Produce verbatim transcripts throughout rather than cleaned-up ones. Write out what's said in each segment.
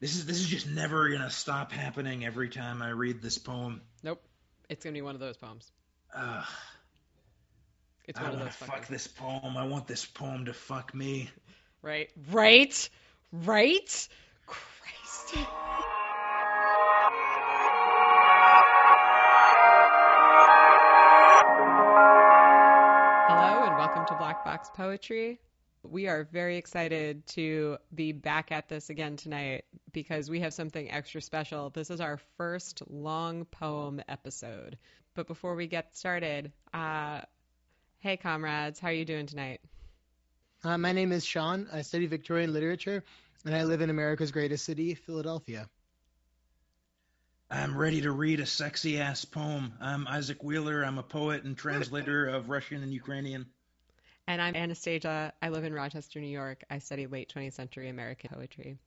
This is this is just never gonna stop happening. Every time I read this poem. Nope, it's gonna be one of those poems. Ugh. It's one I of those. Fuck poems. This poem. I want this poem to fuck me. Right, right, right. Christ. Hello and welcome to Black Box Poetry. We are very excited to be back at this again tonight because we have something extra special. This is our first long poem episode. But before we get started, uh, hey comrades, how are you doing tonight? Uh, my name is Sean. I study Victorian literature, and I live in America's greatest city, Philadelphia. I'm ready to read a sexy-ass poem. I'm Isaac Wheeler. I'm a poet and translator of Russian and Ukrainian. And I'm Anastasia. I live in Rochester, New York. I study late twentieth century American poetry.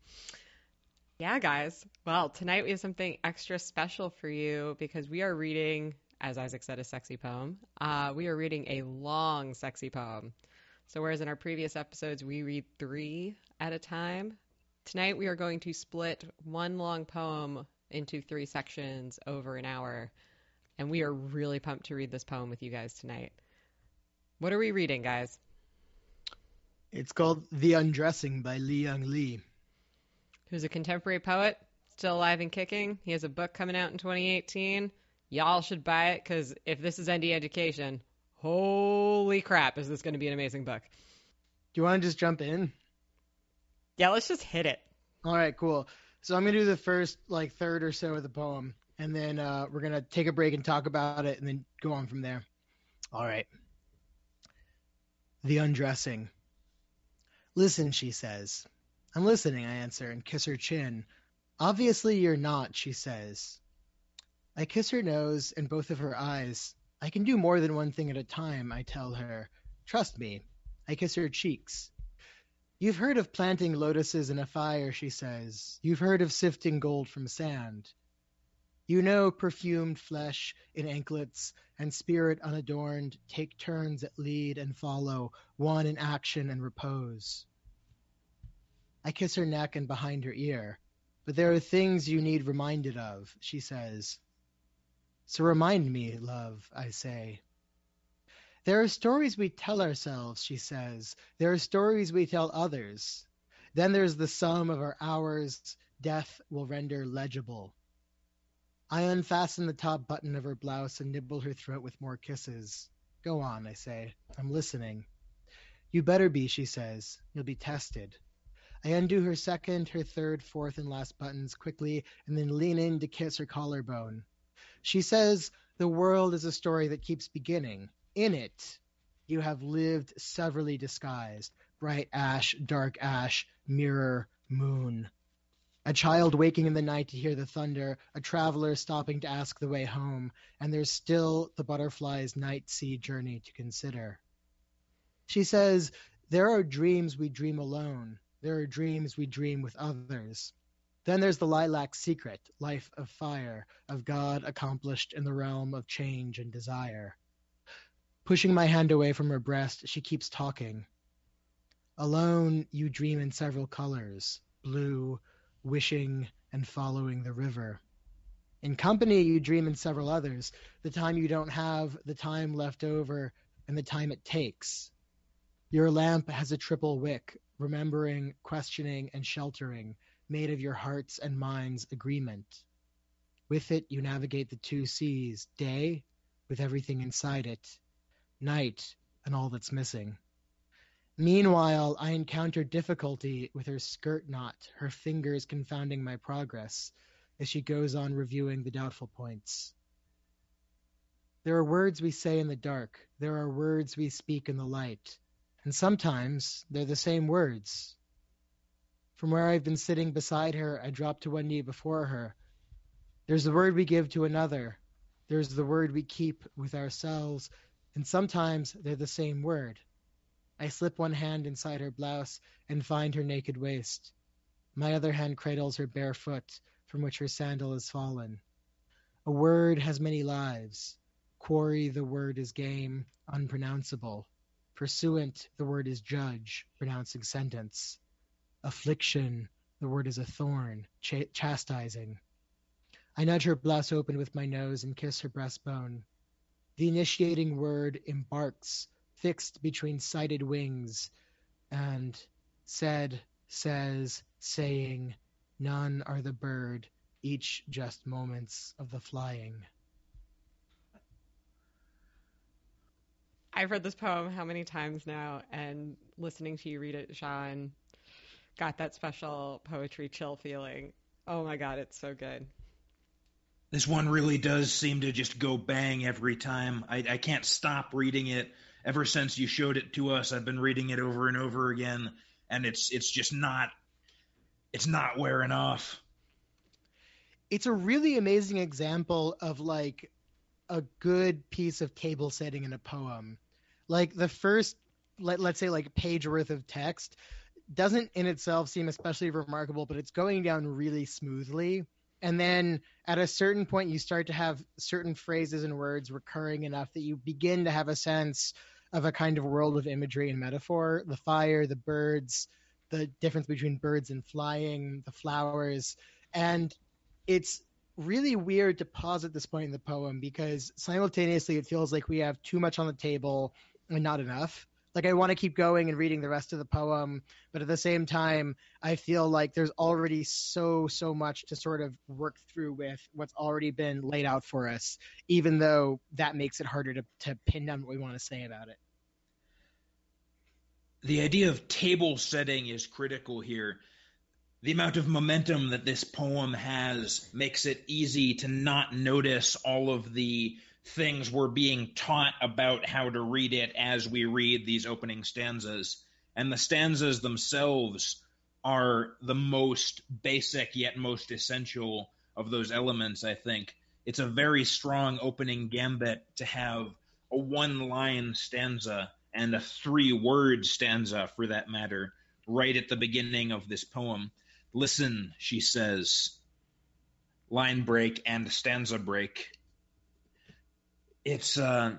Yeah, guys. Well, tonight we have something extra special for you because we are reading, as Isaac said, a sexy poem. Uh, we are reading a long, sexy poem. So whereas in our previous episodes, we read three at a time, tonight we are going to split one long poem into three sections over an hour. And we are really pumped to read this poem with you guys tonight. What are we reading, guys? It's called The Undressing by Li-Young Lee. Who's a contemporary poet, still alive and kicking. He has a book coming out in twenty eighteen. Y'all should buy it, because if this is N D education, holy crap, is this going to be an amazing book. Do you want to just jump in? Yeah, let's just hit it. All right, cool. So I'm going to do the first like third or so of the poem, and then uh, we're going to take a break and talk about it, and then go on from there. All right. The Undressing. Listen, she says. I'm listening, I answer, and kiss her chin. Obviously you're not, she says. I kiss her nose and both of her eyes. I can do more than one thing at a time, I tell her. Trust me. I kiss her cheeks. You've heard of planting lotuses in a fire, she says. You've heard of sifting gold from sand. You know perfumed flesh in anklets and spirit unadorned take turns at lead and follow, one in action and repose. I kiss her neck and behind her ear, but there are things you need reminded of, she says. So remind me, love, I say. There are stories we tell ourselves, she says. There are stories we tell others. Then there's the sum of our hours death will render legible. I unfasten the top button of her blouse and nibble her throat with more kisses. Go on, I say. I'm listening. You better be, she says. You'll be tested. I undo her second, her third, fourth, and last buttons quickly, and then lean in to kiss her collarbone. She says, the world is a story that keeps beginning. In it, you have lived severally disguised. Bright ash, dark ash, mirror, moon. A child waking in the night to hear the thunder, a traveler stopping to ask the way home, and there's still the butterfly's night sea journey to consider. She says, there are dreams we dream alone. There are dreams we dream with others. Then there's the lilac secret, life of fire, of God accomplished in the realm of change and desire. Pushing my hand away from her breast, she keeps talking. Alone, you dream in several colors, blue, wishing and following the river. In company, you dream in several others, the time you don't have, the time left over, and the time it takes. Your lamp has a triple wick, remembering, questioning, and sheltering, made of your heart's and mind's agreement. With it, you navigate the two seas, day, with everything inside it, night, and all that's missing. Meanwhile, I encounter difficulty with her skirt knot, her fingers confounding my progress as she goes on reviewing the doubtful points. There are words we say in the dark. There are words we speak in the light. And sometimes they're the same words. From where I've been sitting beside her, I drop to one knee before her. There's the word we give to another. There's the word we keep with ourselves. And sometimes they're the same word. I slip one hand inside her blouse and find her naked waist. My other hand cradles her bare foot, from which her sandal has fallen. A word has many lives. Quarry, the word is game, unpronounceable. Pursuant, the word is judge, pronouncing sentence. Affliction, The word is a thorn, ch- chastising. I nudge her blouse open with my nose and kiss her breastbone. The initiating word embarks, fixed between sighted wings, and said, says, saying, none are the bird, each just moments of the flying. I've read this poem how many times now, and listening to you read it, Sean, got that special poetry chill feeling. Oh my God, it's so good. This one really does seem to just go bang every time. I, I can't stop reading it. Ever since you showed it to us, I've been reading it over and over again, and it's it's just not it's not wearing off. It's a really amazing example of like a good piece of table setting in a poem. Like the first, let, let's say like page worth of text doesn't in itself seem especially remarkable, but it's going down really smoothly. And then at a certain point, you start to have certain phrases and words recurring enough that you begin to have a sense of a kind of world of imagery and metaphor, the fire, the birds, the difference between birds and flying, the flowers. And it's really weird to pause at this point in the poem because simultaneously it feels like we have too much on the table and not enough. Like I want to keep going and reading the rest of the poem, but at the same time, I feel like there's already so, so much to sort of work through with what's already been laid out for us, even though that makes it harder to, to pin down what we want to say about it. The idea of table setting is critical here. The amount of momentum that this poem has makes it easy to not notice all of the things we're being taught about how to read it as we read these opening stanzas. And the stanzas themselves are the most basic yet most essential of those elements, I think. It's a very strong opening gambit to have a one-line stanza and a three-word stanza, for that matter, right at the beginning of this poem. Listen, she says, line break and stanza break. It's uh,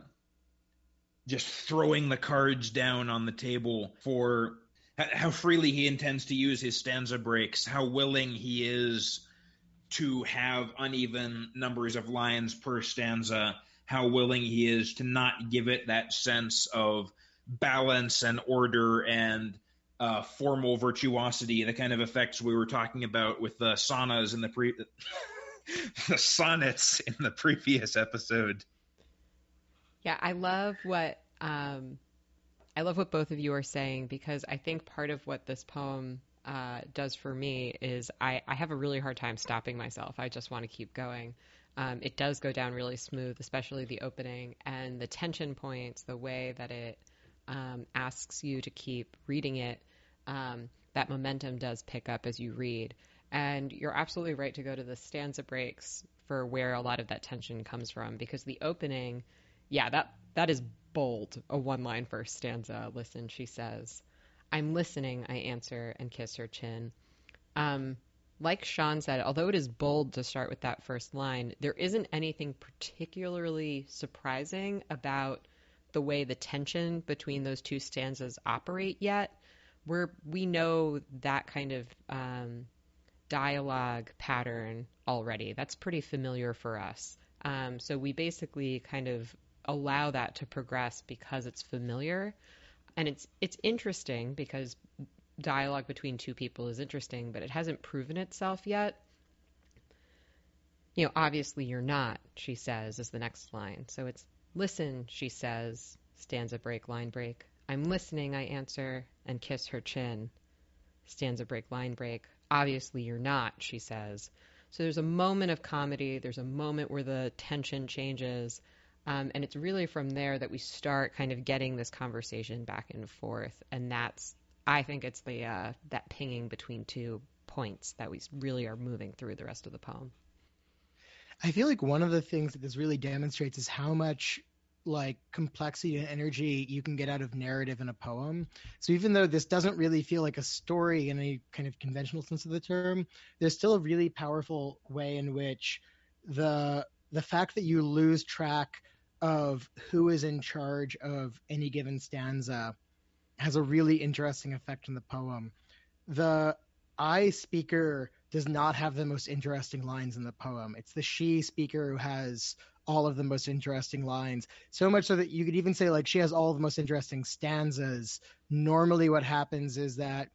just throwing the cards down on the table for how freely he intends to use his stanza breaks, how willing he is to have uneven numbers of lines per stanza, how willing he is to not give it that sense of balance and order and Uh, formal virtuosity, the kind of effects we were talking about with the sonas in the pre, the sonnets in the previous episode. Yeah, I love what um, I love what both of you are saying, because I think part of what this poem uh, does for me is I, I have a really hard time stopping myself. I just want to keep going. Um, it does go down really smooth, especially the opening and the tension points, the way that it um, asks you to keep reading it. Um, that momentum does pick up as you read. And you're absolutely right to go to the stanza breaks for where a lot of that tension comes from, because the opening, yeah, that that is bold, a one-line first stanza. Listen, she says. I'm listening, I answer, and kiss her chin. Um, like Sean said, although it is bold to start with that first line, there isn't anything particularly surprising about the way the tension between those two stanzas operate yet. We're, we know that kind of um, dialogue pattern already. That's pretty familiar for us. Um, so we basically kind of allow that to progress because it's familiar. And it's it's interesting because dialogue between two people is interesting, but it hasn't proven itself yet. You know, obviously you're not, she says, is the next line. So it's listen, she says, stanza break, line break. I'm listening, I answer, and kiss her chin. Stanza break, line break. Obviously you're not, she says. So there's a moment of comedy. There's a moment where the tension changes. Um, and it's really from there that we start kind of getting this conversation back and forth. And that's, I think it's the uh, that pinging between two points that we really are moving through the rest of the poem. I feel like one of the things that this really demonstrates is how much like complexity and energy you can get out of narrative in a poem. So even though this doesn't really feel like a story in a kind of conventional sense of the term, there's still a really powerful way in which the the fact that you lose track of who is in charge of any given stanza has a really interesting effect on the poem. The I speaker does not have the most interesting lines in the poem. It's the she speaker who has all of the most interesting lines, so much so that you could even say, like, she has all the most interesting stanzas. Normally what happens is that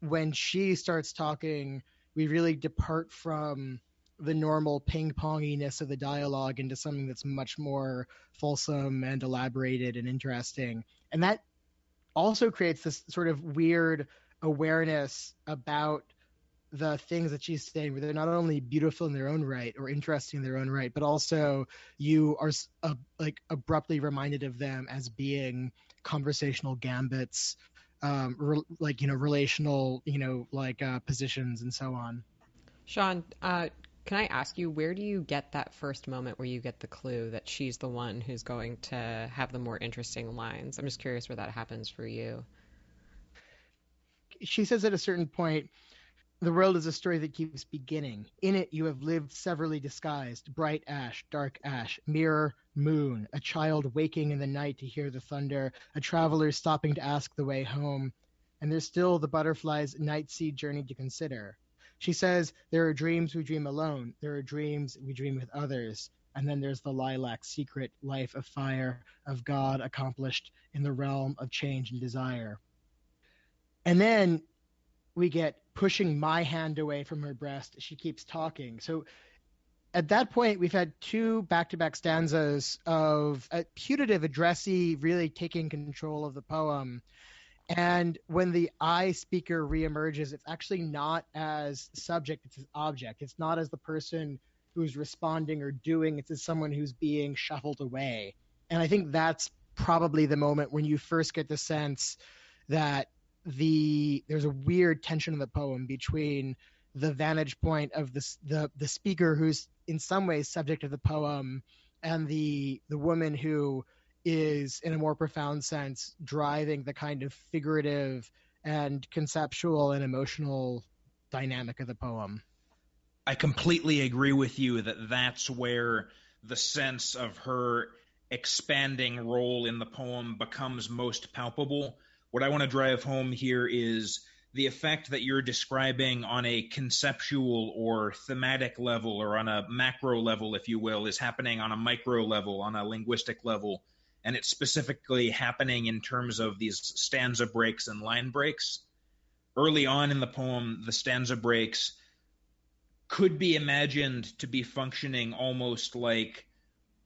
when she starts talking, we really depart from the normal ping-ponginess of the dialogue into something that's much more fulsome and elaborated and interesting. And that also creates this sort of weird awareness about the things that she's saying, where they're not only beautiful in their own right or interesting in their own right, but also you are uh, like abruptly reminded of them as being conversational gambits, um, re- like, you know, relational, you know, like uh, positions and so on. Sean, uh, can I ask you, where do you get that first moment where you get the clue that she's the one who's going to have the more interesting lines? I'm just curious where that happens for you. She says at a certain point, "The world is a story that keeps beginning. In it, you have lived severally disguised, bright ash, dark ash, mirror, moon, a child waking in the night to hear the thunder, a traveler stopping to ask the way home. And there's still the butterfly's night sea journey to consider." She says, there are dreams we dream alone. There are dreams we dream with others. And then there's the lilac secret life of fire, of God accomplished in the realm of change and desire. And then we get pushing my hand away from her breast. She keeps talking. So at that point, we've had two back-to-back stanzas of a putative addressee really taking control of the poem. And when the I speaker reemerges, it's actually not as subject, it's as object. It's not as the person who's responding or doing, it's as someone who's being shuffled away. And I think that's probably the moment when you first get the sense that the there's a weird tension in the poem between the vantage point of the the, the speaker who's in some ways subject of the poem and the the woman who is in a more profound sense driving the kind of figurative and conceptual and emotional dynamic of the poem. I completely agree with you that that's where the sense of her expanding role in the poem becomes most palpable. What I want to drive home here is the effect that you're describing on a conceptual or thematic level, or on a macro level, if you will, is happening on a micro level, on a linguistic level. And it's specifically happening in terms of these stanza breaks and line breaks. Early on in the poem, the stanza breaks could be imagined to be functioning almost like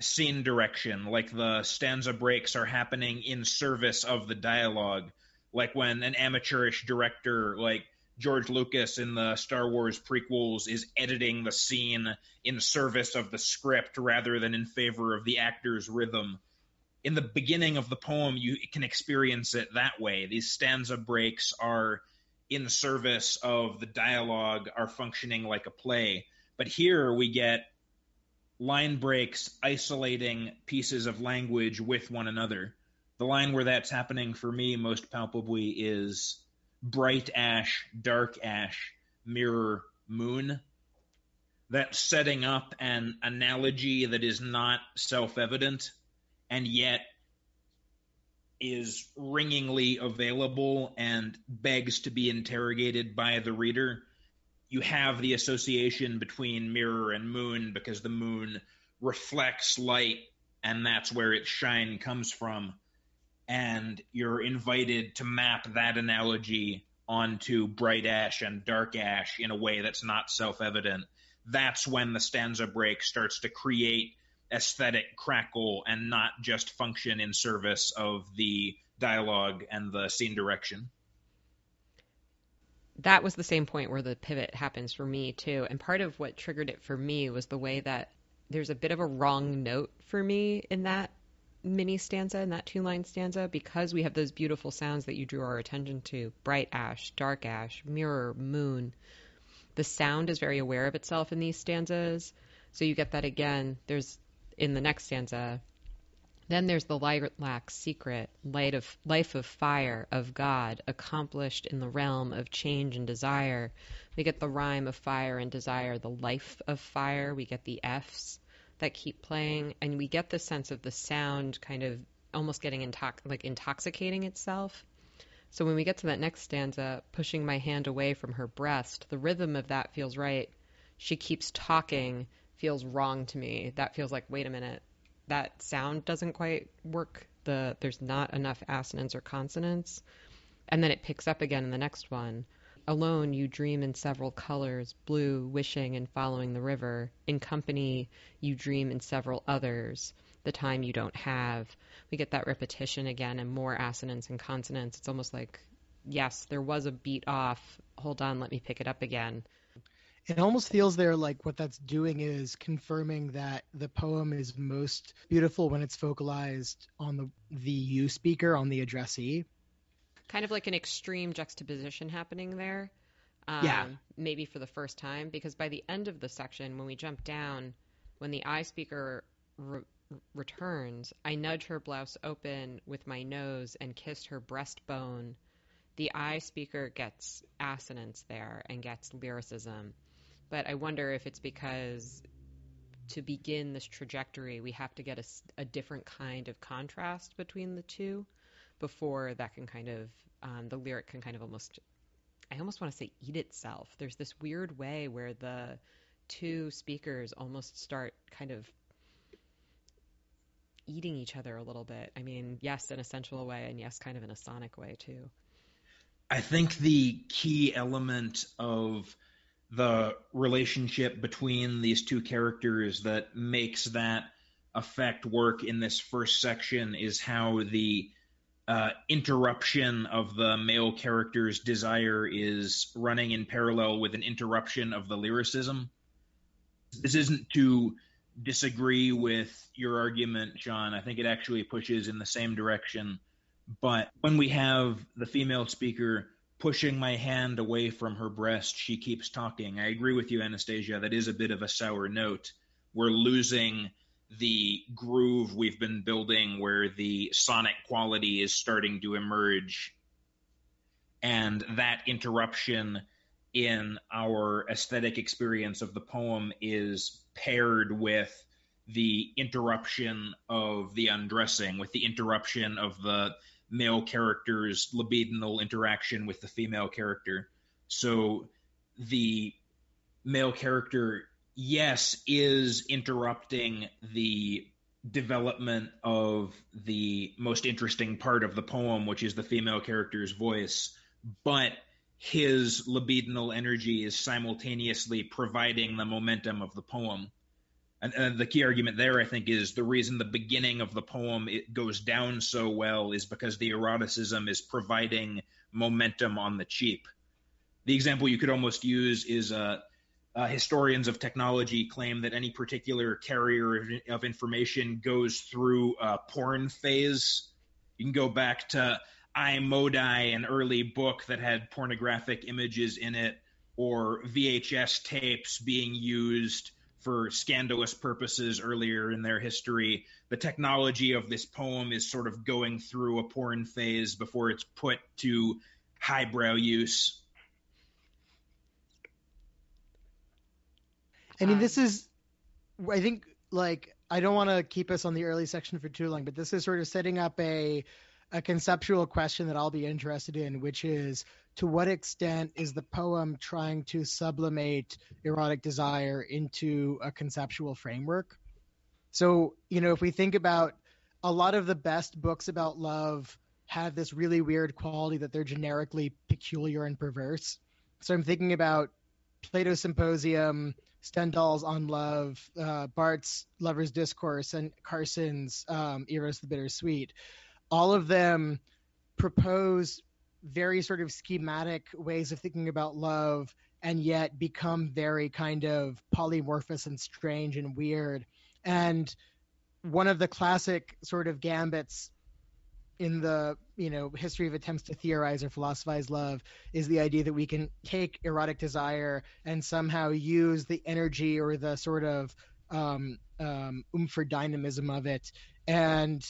scene direction, like the stanza breaks are happening in service of the dialogue, like when an amateurish director like George Lucas in the Star Wars prequels is editing the scene in service of the script rather than in favor of the actor's rhythm. In the beginning of the poem, you can experience it that way. These stanza breaks are in service of the dialogue, are functioning like a play. But here we get line breaks isolating pieces of language with one another. The line where that's happening for me most palpably is bright ash, dark ash, mirror, moon. That's setting up an analogy that is not self-evident, and yet is ringingly available and begs to be interrogated by the reader. You have the association between mirror and moon because the moon reflects light, and that's where its shine comes from. And you're invited to map that analogy onto bright ash and dark ash in a way that's not self-evident. That's when the stanza break starts to create aesthetic crackle and not just function in service of the dialogue and the scene direction. That was the same point where the pivot happens for me too. And part of what triggered it for me was the way that there's a bit of a wrong note for me in that mini stanza, in that two line stanza, because we have those beautiful sounds that you drew our attention to: bright ash, dark ash, mirror, moon. The sound is very aware of itself in these stanzas. So you get that again. There's, in the next stanza, then there's the lilac secret, light of life of fire, of God, accomplished in the realm of change and desire. We get the rhyme of fire and desire, the life of fire. We get the F's that keep playing, and we get the sense of the sound kind of almost getting intox- like intoxicating itself So when we get to that next stanza, pushing my hand away from her breast, the rhythm of that feels right. She keeps talking, feels wrong to me. That feels like, wait a minute, that sound doesn't quite work. The there's not enough assonance or consonance. And then it picks up again in the next one. Alone, you dream in several colors, blue, wishing and following the river. In company, you dream in several others, the time you don't have. We get that repetition again and more assonance and consonance. It's almost like, yes, there was a beat off. Hold on, let me pick it up again. It almost feels there like what that's doing is confirming that the poem is most beautiful when it's vocalized on the, the you speaker, on the addressee. Kind of like an extreme juxtaposition happening there. Um, yeah. Maybe for the first time, because by the end of the section, when we jump down, when the I speaker re- returns, I nudge her blouse open with my nose and kissed her breastbone. The I speaker gets assonance there and gets lyricism. But I wonder if it's because to begin this trajectory, we have to get a, a different kind of contrast between the two. Before that can kind of, um, the lyric can kind of almost, I almost want to say eat itself. There's this weird way where the two speakers almost start kind of eating each other a little bit. I mean, yes, in a sensual way, and yes, kind of in a sonic way too. I think the key element of the relationship between these two characters that makes that effect work in this first section is how the Uh, interruption of the male character's desire is running in parallel with an interruption of the lyricism. This isn't to disagree with your argument, Sean. I think it actually pushes in the same direction. But when we have the female speaker pushing my hand away from her breast, she keeps talking. I agree with you, Anastasia. That is a bit of a sour note. We're losing the groove we've been building where the sonic quality is starting to emerge. And that interruption in our aesthetic experience of the poem is paired with the interruption of the undressing, with the interruption of the male character's libidinal interaction with the female character. So the male character, yes, is interrupting the development of the most interesting part of the poem, which is the female character's voice, but his libidinal energy is simultaneously providing the momentum of the poem. And, and the key argument there, I think, is the reason the beginning of the poem it goes down so well is because the eroticism is providing momentum on the cheap. The example you could almost use is a uh, Uh, historians of technology claim that any particular carrier of, of information goes through a porn phase. You can go back to I Modi, an early book that had pornographic images in it, or V H S tapes being used for scandalous purposes earlier in their history. The technology of this poem is sort of going through a porn phase before it's put to highbrow use. I mean, this is, I think, like, I don't want to keep us on the early section for too long, but this is sort of setting up a a conceptual question that I'll be interested in, which is, to what extent is the poem trying to sublimate erotic desire into a conceptual framework? So, you know, if we think about a lot of the best books about love have this really weird quality that they're generically peculiar and perverse. So I'm thinking about Plato's Symposium, Stendhal's On Love, uh, Barth's Lover's Discourse, and Carson's um, Eros the Bittersweet. All of them propose very sort of schematic ways of thinking about love and yet become very kind of polymorphous and strange and weird. And one of the classic sort of gambits in the, you know, history of attempts to theorize or philosophize love is the idea that we can take erotic desire and somehow use the energy or the sort of um, um, oomph or dynamism of it and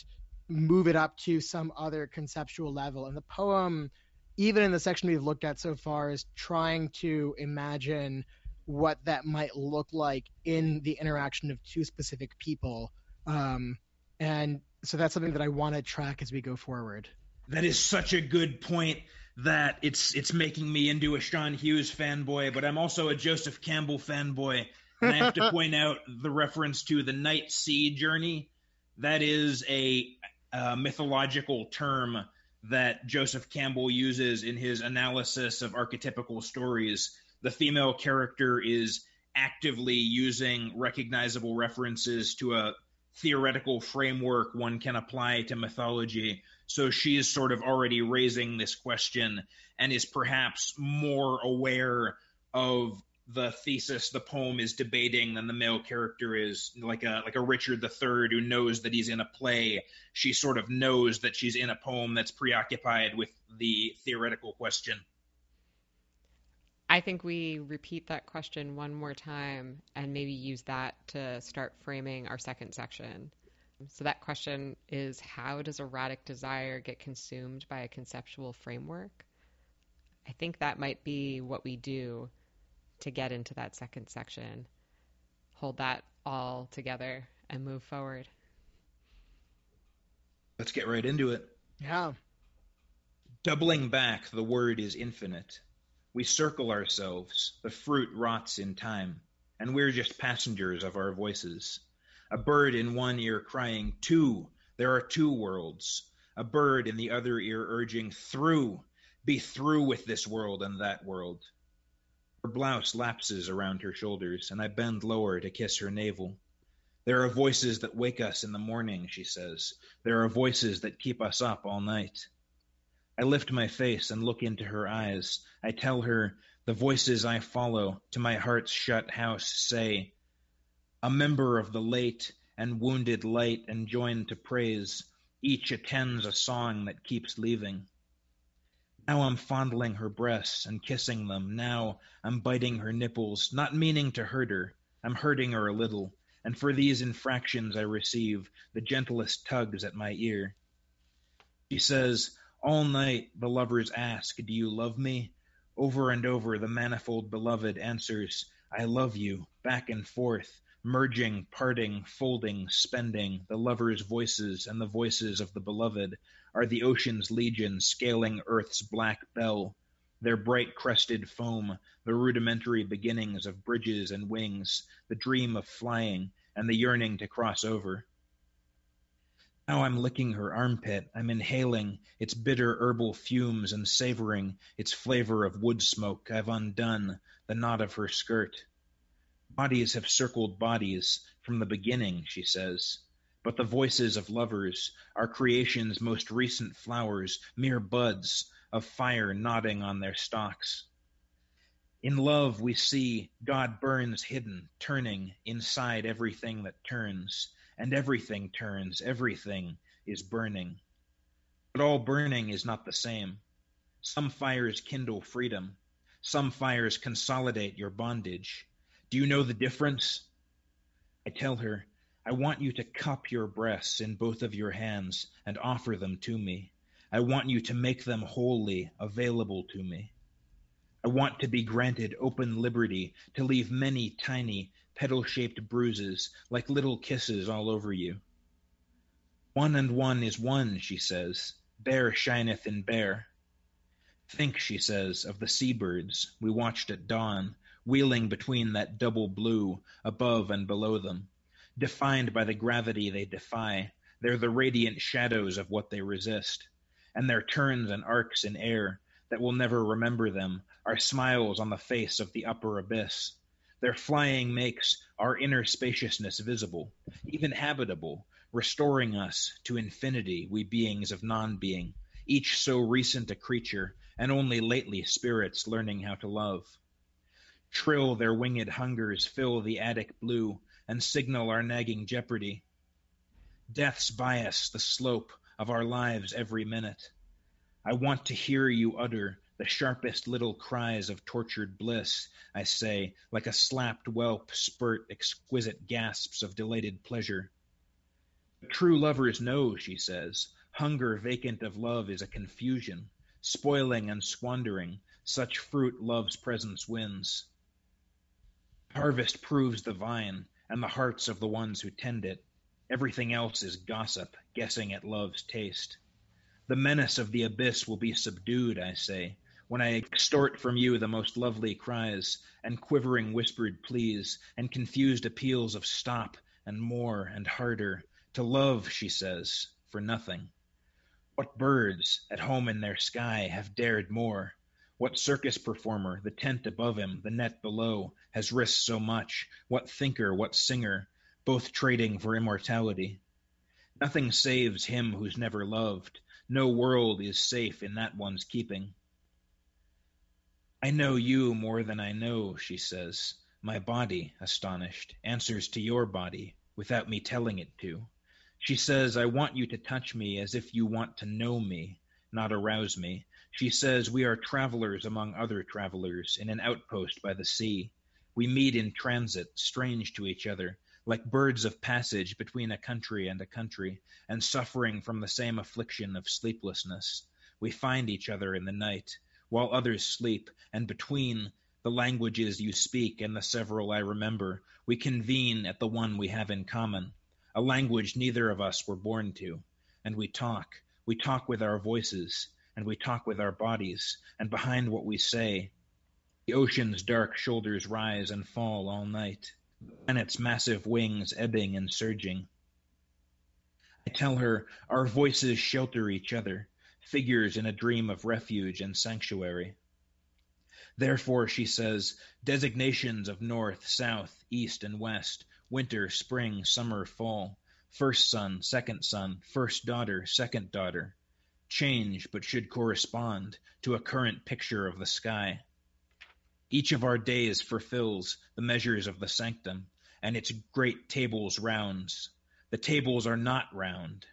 move it up to some other conceptual level. And the poem, even in the section we've looked at so far, is trying to imagine what that might look like in the interaction of two specific people. Um, and So that's something that I want to track as we go forward. That is such a good point that it's it's making me into a Sean Hughes fanboy, but I'm also a Joseph Campbell fanboy. And I have to point out the reference to the Night Sea journey. That is a, a mythological term that Joseph Campbell uses in his analysis of archetypical stories. The female character is actively using recognizable references to a theoretical framework one can apply to mythology. So she is sort of already raising this question and is perhaps more aware of the thesis the poem is debating than the male character is, like a like a Richard the Third who knows that he's in a play. She sort of knows that she's in a poem that's preoccupied with the theoretical question. I think we repeat that question one more time and maybe use that to start framing our second section. So that question is, how does erotic desire get consumed by a conceptual framework? I think that might be what we do to get into that second section. Hold that all together and move forward. Let's get right into it. Yeah. Doubling back, the word is infinite. We circle ourselves, the fruit rots in time, and we're just passengers of our voices. A bird in one ear crying, two, there are two worlds. A bird in the other ear urging, through, be through with this world and that world. Her blouse lapses around her shoulders, and I bend lower to kiss her navel. There are voices that wake us in the morning, she says. There are voices that keep us up all night. I lift my face and look into her eyes. I tell her, the voices I follow to my heart's shut house say, a member of the late and wounded light and joined to praise, each attends a song that keeps leaving. Now I'm fondling her breasts and kissing them. Now I'm biting her nipples, not meaning to hurt her. I'm hurting her a little, and for these infractions I receive the gentlest tugs at my ear. She says, all night the lovers ask, do you love me? Over and over the manifold beloved answers, I love you, back and forth, merging, parting, folding, spending. The lovers' voices and the voices of the beloved are the ocean's legion scaling Earth's black bell, their bright crested foam, the rudimentary beginnings of bridges and wings, the dream of flying, and the yearning to cross over. Now I'm licking her armpit, I'm inhaling its bitter herbal fumes and savoring its flavor of wood smoke. I've undone the knot of her skirt. Bodies have circled bodies from the beginning, she says, but the voices of lovers are creation's most recent flowers, mere buds of fire nodding on their stalks. In love we see God burns hidden, turning inside everything that turns. And everything turns, everything is burning. But all burning is not the same. Some fires kindle freedom. Some fires consolidate your bondage. Do you know the difference? I tell her, I want you to cup your breasts in both of your hands and offer them to me. I want you to make them wholly available to me. I want to be granted open liberty to leave many tiny, petal-shaped bruises like little kisses all over you. One and one is one, she says. Bare shineth in bare. Think, she says, of the seabirds we watched at dawn, wheeling between that double blue above and below them. Defined by the gravity they defy, they're the radiant shadows of what they resist. And their turns and arcs in air that will never remember them are smiles on the face of the upper abyss. Their flying makes our inner spaciousness visible, even habitable, restoring us to infinity, we beings of non-being, each so recent a creature, and only lately spirits learning how to love. Trill their winged hungers, fill the attic blue, and signal our nagging jeopardy. Death's bias, the slope of our lives every minute. I want to hear you utter the sharpest little cries of tortured bliss, I say, like a slapped whelp spurt exquisite gasps of delighted pleasure. True lovers know, she says, hunger vacant of love is a confusion, spoiling and squandering, such fruit love's presence wins. Harvest proves the vine and the hearts of the ones who tend it. Everything else is gossip, guessing at love's taste. The menace of the abyss will be subdued, I say, when I extort from you the most lovely cries and quivering whispered pleas and confused appeals of stop and more and harder. To love, she says, for nothing. What birds at home in their sky have dared more? What circus performer, the tent above him, the net below, has risked so much? What thinker, what singer, both trading for immortality? Nothing saves him who's never loved. No world is safe in that one's keeping. I know you more than I know, she says. My body, astonished, answers to your body, without me telling it to. She says, I want you to touch me as if you want to know me, not arouse me. She says, we are travelers among other travelers in an outpost by the sea. We meet in transit, strange to each other, like birds of passage between a country and a country, and suffering from the same affliction of sleeplessness. We find each other in the night, while others sleep, and between the languages you speak and the several I remember, we convene at the one we have in common, a language neither of us were born to, and we talk, we talk with our voices, and we talk with our bodies, and behind what we say, the ocean's dark shoulders rise and fall all night, and its massive wings ebbing and surging. I tell her, our voices shelter each other, figures in a dream of refuge and sanctuary. Therefore, she says, designations of north, south, east, and west, winter, spring, summer, fall, first son, second son, first daughter, second daughter, change but should correspond to a current picture of the sky. Each of our days fulfills the measures of the sanctum, and its great tables rounds. The tables are not round.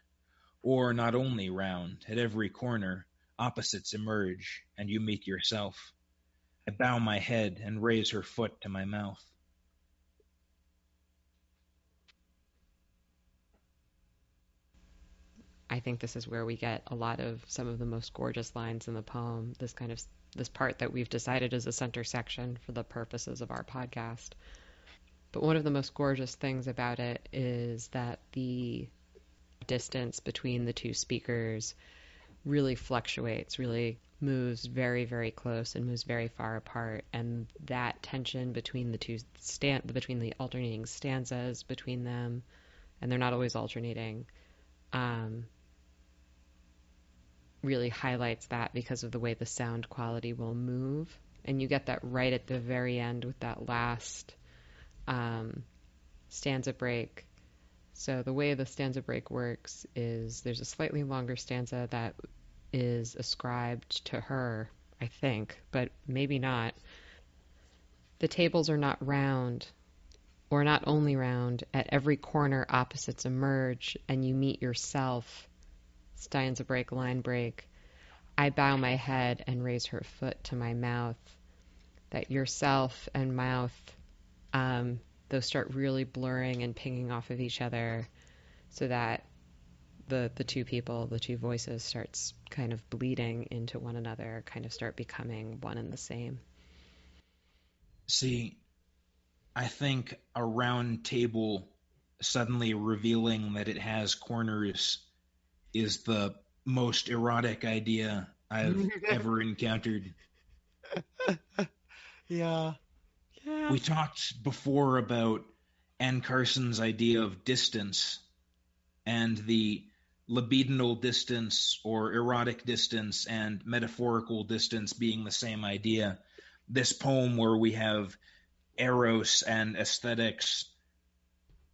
Or not only round, at every corner, opposites emerge, and you meet yourself. I bow my head and raise her foot to my mouth. I think this is where we get a lot of some of the most gorgeous lines in the poem, this kind of this part that we've decided is a center section for the purposes of our podcast. But one of the most gorgeous things about it is that the distance between the two speakers really fluctuates, really moves very, very close and moves very far apart. And that tension between the two stan- between the alternating stanzas between them, and they're not always alternating, um, really highlights that because of the way the sound quality will move. And you get that right at the very end with that last um, stanza break. So the way the stanza break works is there's a slightly longer stanza that is ascribed to her, I think, but maybe not. The tables are not round, or not only round. At every corner, opposites emerge, and you meet yourself. Stanza break, line break. I bow my head and raise her foot to my mouth. That yourself and mouth... Um, those start really blurring and pinging off of each other so that the the two people, the two voices starts kind of bleeding into one another, kind of start becoming one and the same. See, I think a round table suddenly revealing that it has corners is the most erotic idea I've ever encountered. Yeah. We talked before about Anne Carson's idea of distance and the libidinal distance or erotic distance and metaphorical distance being the same idea. This poem where we have eros and aesthetics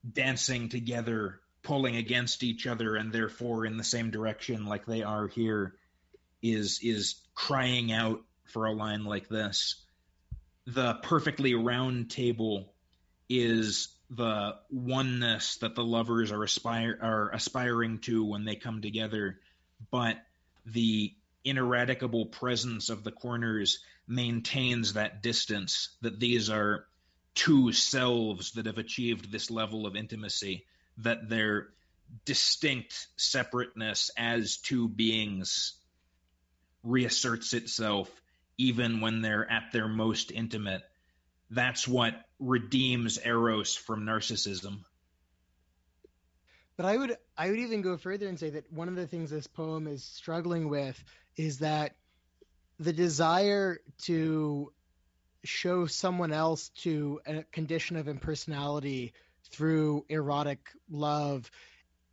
dancing together, pulling against each other and therefore in the same direction like they are here is is crying out for a line like this. The perfectly round table is the oneness that the lovers are aspire are aspiring to when they come together, but the ineradicable presence of the corners maintains that distance, that these are two selves that have achieved this level of intimacy, that their distinct separateness as two beings reasserts itself even when they're at their most intimate. That's what redeems Eros from narcissism. But I would I would even go further and say that one of the things this poem is struggling with is that the desire to show someone else to a condition of impersonality through erotic love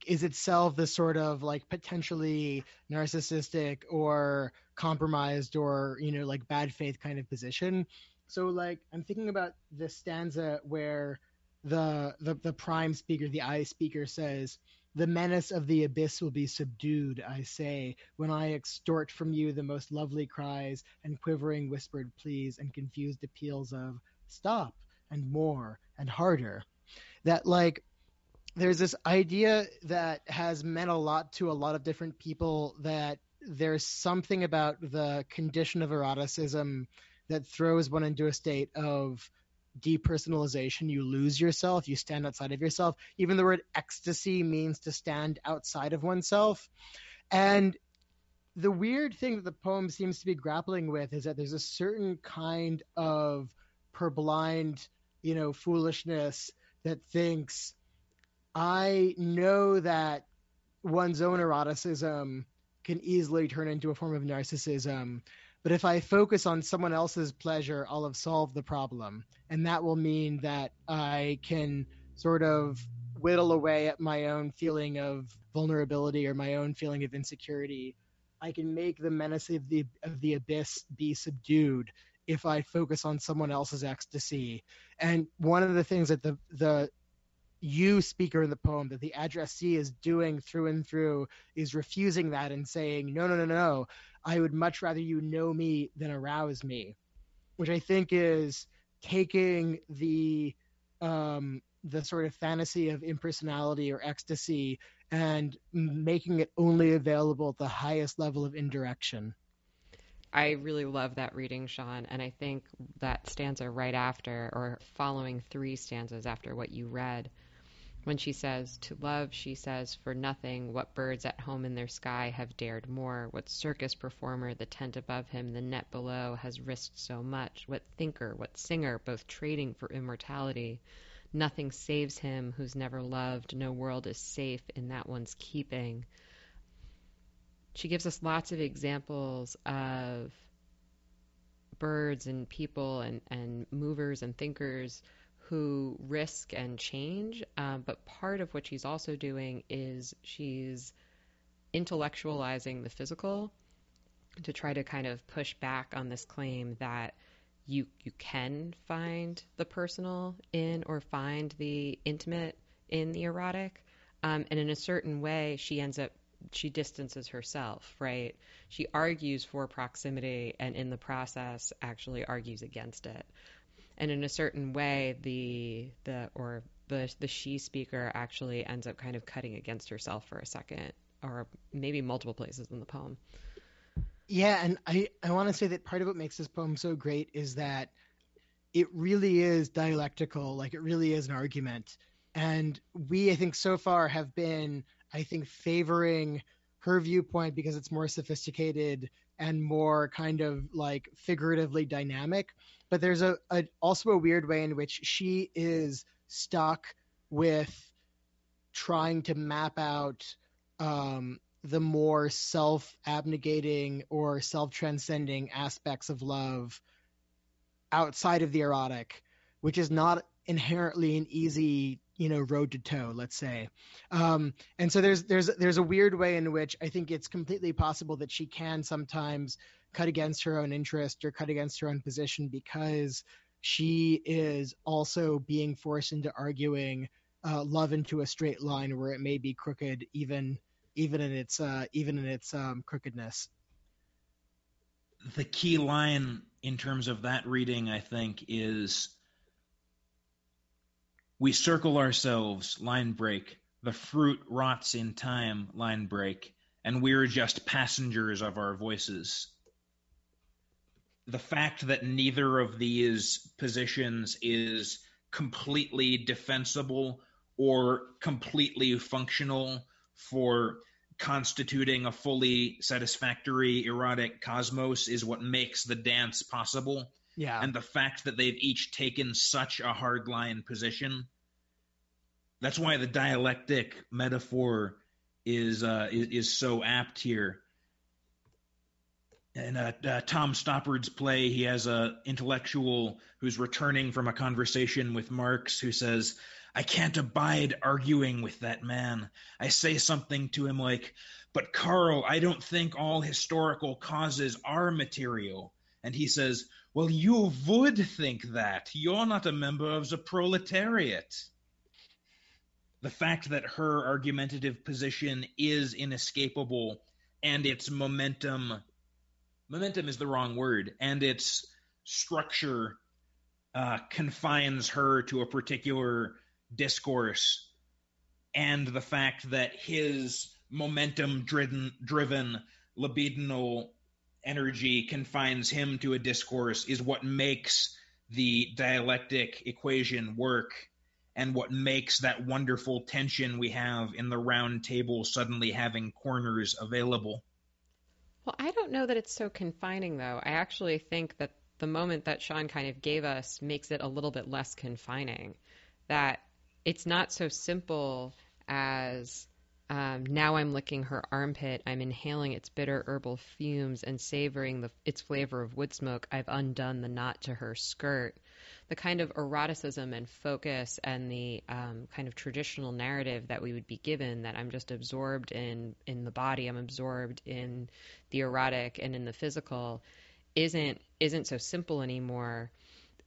is itself the sort of like potentially narcissistic or compromised or, you know, like bad faith kind of position. So like I'm thinking about this stanza where the, the the prime speaker, the I speaker says, "The menace of the abyss will be subdued, I say, when I extort from you the most lovely cries and quivering whispered pleas and confused appeals of stop and more and harder." That like there's this idea that has meant a lot to a lot of different people that there's something about the condition of eroticism that throws one into a state of depersonalization. You lose yourself, you stand outside of yourself. Even the word ecstasy means to stand outside of oneself. And the weird thing that the poem seems to be grappling with is that there's a certain kind of purblind, you know, foolishness that thinks, I know that one's own eroticism can easily turn into a form of narcissism, but if I focus on someone else's pleasure, I'll have solved the problem. And that will mean that I can sort of whittle away at my own feeling of vulnerability or my own feeling of insecurity. I can make the menace of the, of the abyss be subdued if I focus on someone else's ecstasy. And one of the things that the, the you speaker in the poem, that the addressee is doing through and through, is refusing that and saying, no, no, no, no. I would much rather you know me than arouse me, which I think is taking the um, the sort of fantasy of impersonality or ecstasy and making it only available at the highest level of indirection. I really love that reading, Sean, and I think that stanza right after, or following three stanzas after what you read, when she says, "To love," she says, "for nothing, what birds at home in their sky have dared more? What circus performer, the tent above him, the net below, has risked so much? What thinker, what singer, both trading for immortality? Nothing saves him who's never loved. No world is safe in that one's keeping." She gives us lots of examples of birds and people and, and movers and thinkers who risk and change, um, but part of what she's also doing is she's intellectualizing the physical to try to kind of push back on this claim that you you can find the personal in or find the intimate in the erotic, um, and in a certain way she ends up she distances herself, right? She argues for proximity and in the process actually argues against it. And in a certain way, the the or the the she speaker actually ends up kind of cutting against herself for a second, or maybe multiple places in the poem. Yeah, and I, I want to say that part of what makes this poem so great is that it really is dialectical, like it really is an argument. And we, I think, so far have been, I think, favoring her viewpoint because it's more sophisticated and more kind of like figuratively dynamic. But there's a, a also a weird way in which she is stuck with trying to map out um, the more self-abnegating or self-transcending aspects of love outside of the erotic, which is not inherently an easy, you know, road to toe, let's say. Um, and so there's there's there's a weird way in which I think it's completely possible that she can sometimes cut against her own interest or cut against her own position because she is also being forced into arguing uh, love into a straight line where it may be crooked, even even in its uh, even in its um, crookedness. The key line in terms of that reading, I think, is we circle ourselves, line break. The fruit rots in time, line break, and we're just passengers of our voices. The fact that neither of these positions is completely defensible or completely functional for constituting a fully satisfactory erotic cosmos is what makes the dance possible. Yeah. And the fact that they've each taken such a hardline position That's why the dialectic metaphor is uh, is, is so apt here. And uh, uh, Tom Stoppard's play, he has a intellectual who's returning from a conversation with Marx who says, "I can't abide arguing with that man. I say something to him like, 'But Karl, I don't think all historical causes are material.' And he says, 'Well, you would think that. You're not a member of the proletariat.'" The fact that her argumentative position is inescapable and its momentum... Momentum is the wrong word, and its structure uh, confines her to a particular discourse, and the fact that his momentum-driven driven, libidinal energy confines him to a discourse is what makes the dialectic equation work, and what makes that wonderful tension we have in the round table suddenly having corners available. Well, I don't know that it's so confining, though. I actually think that the moment that Sean kind of gave us makes it a little bit less confining, that it's not so simple as um, now I'm licking her armpit, I'm inhaling its bitter herbal fumes and savoring the, its flavor of wood smoke, I've undone the knot to her skirt. The kind of eroticism and focus and the um, kind of traditional narrative that we would be given, that I'm just absorbed in, in the body, I'm absorbed in the erotic and in the physical, isn't isn't so simple anymore.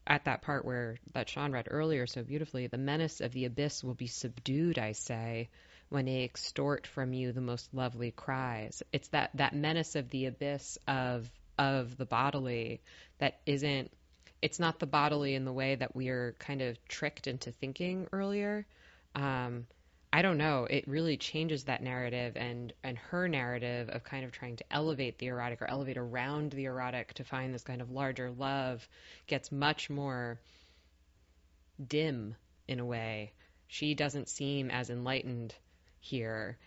At that part where that Sean read earlier so beautifully, the menace of the abyss will be subdued, I say, when they extort from you the most lovely cries. It's that, that menace of the abyss of of the bodily that isn't, it's not the bodily in the way that we are kind of tricked into thinking earlier. Um, I don't know. It really changes that narrative and, and her narrative of kind of trying to elevate the erotic or elevate around the erotic to find this kind of larger love gets much more dim in a way. She doesn't seem as enlightened here.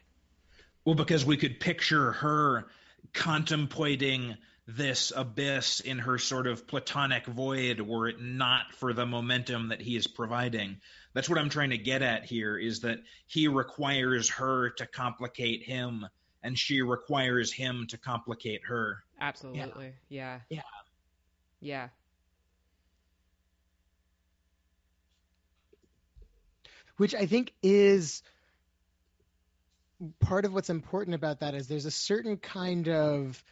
Well, because we could picture her contemplating this abyss in her sort of platonic void were it not for the momentum that he is providing. That's what I'm trying to get at here, is that he requires her to complicate him and she requires him to complicate her. Absolutely. Yeah. Yeah. Yeah. Yeah. Which I think is part of what's important about that, is there's a certain kind of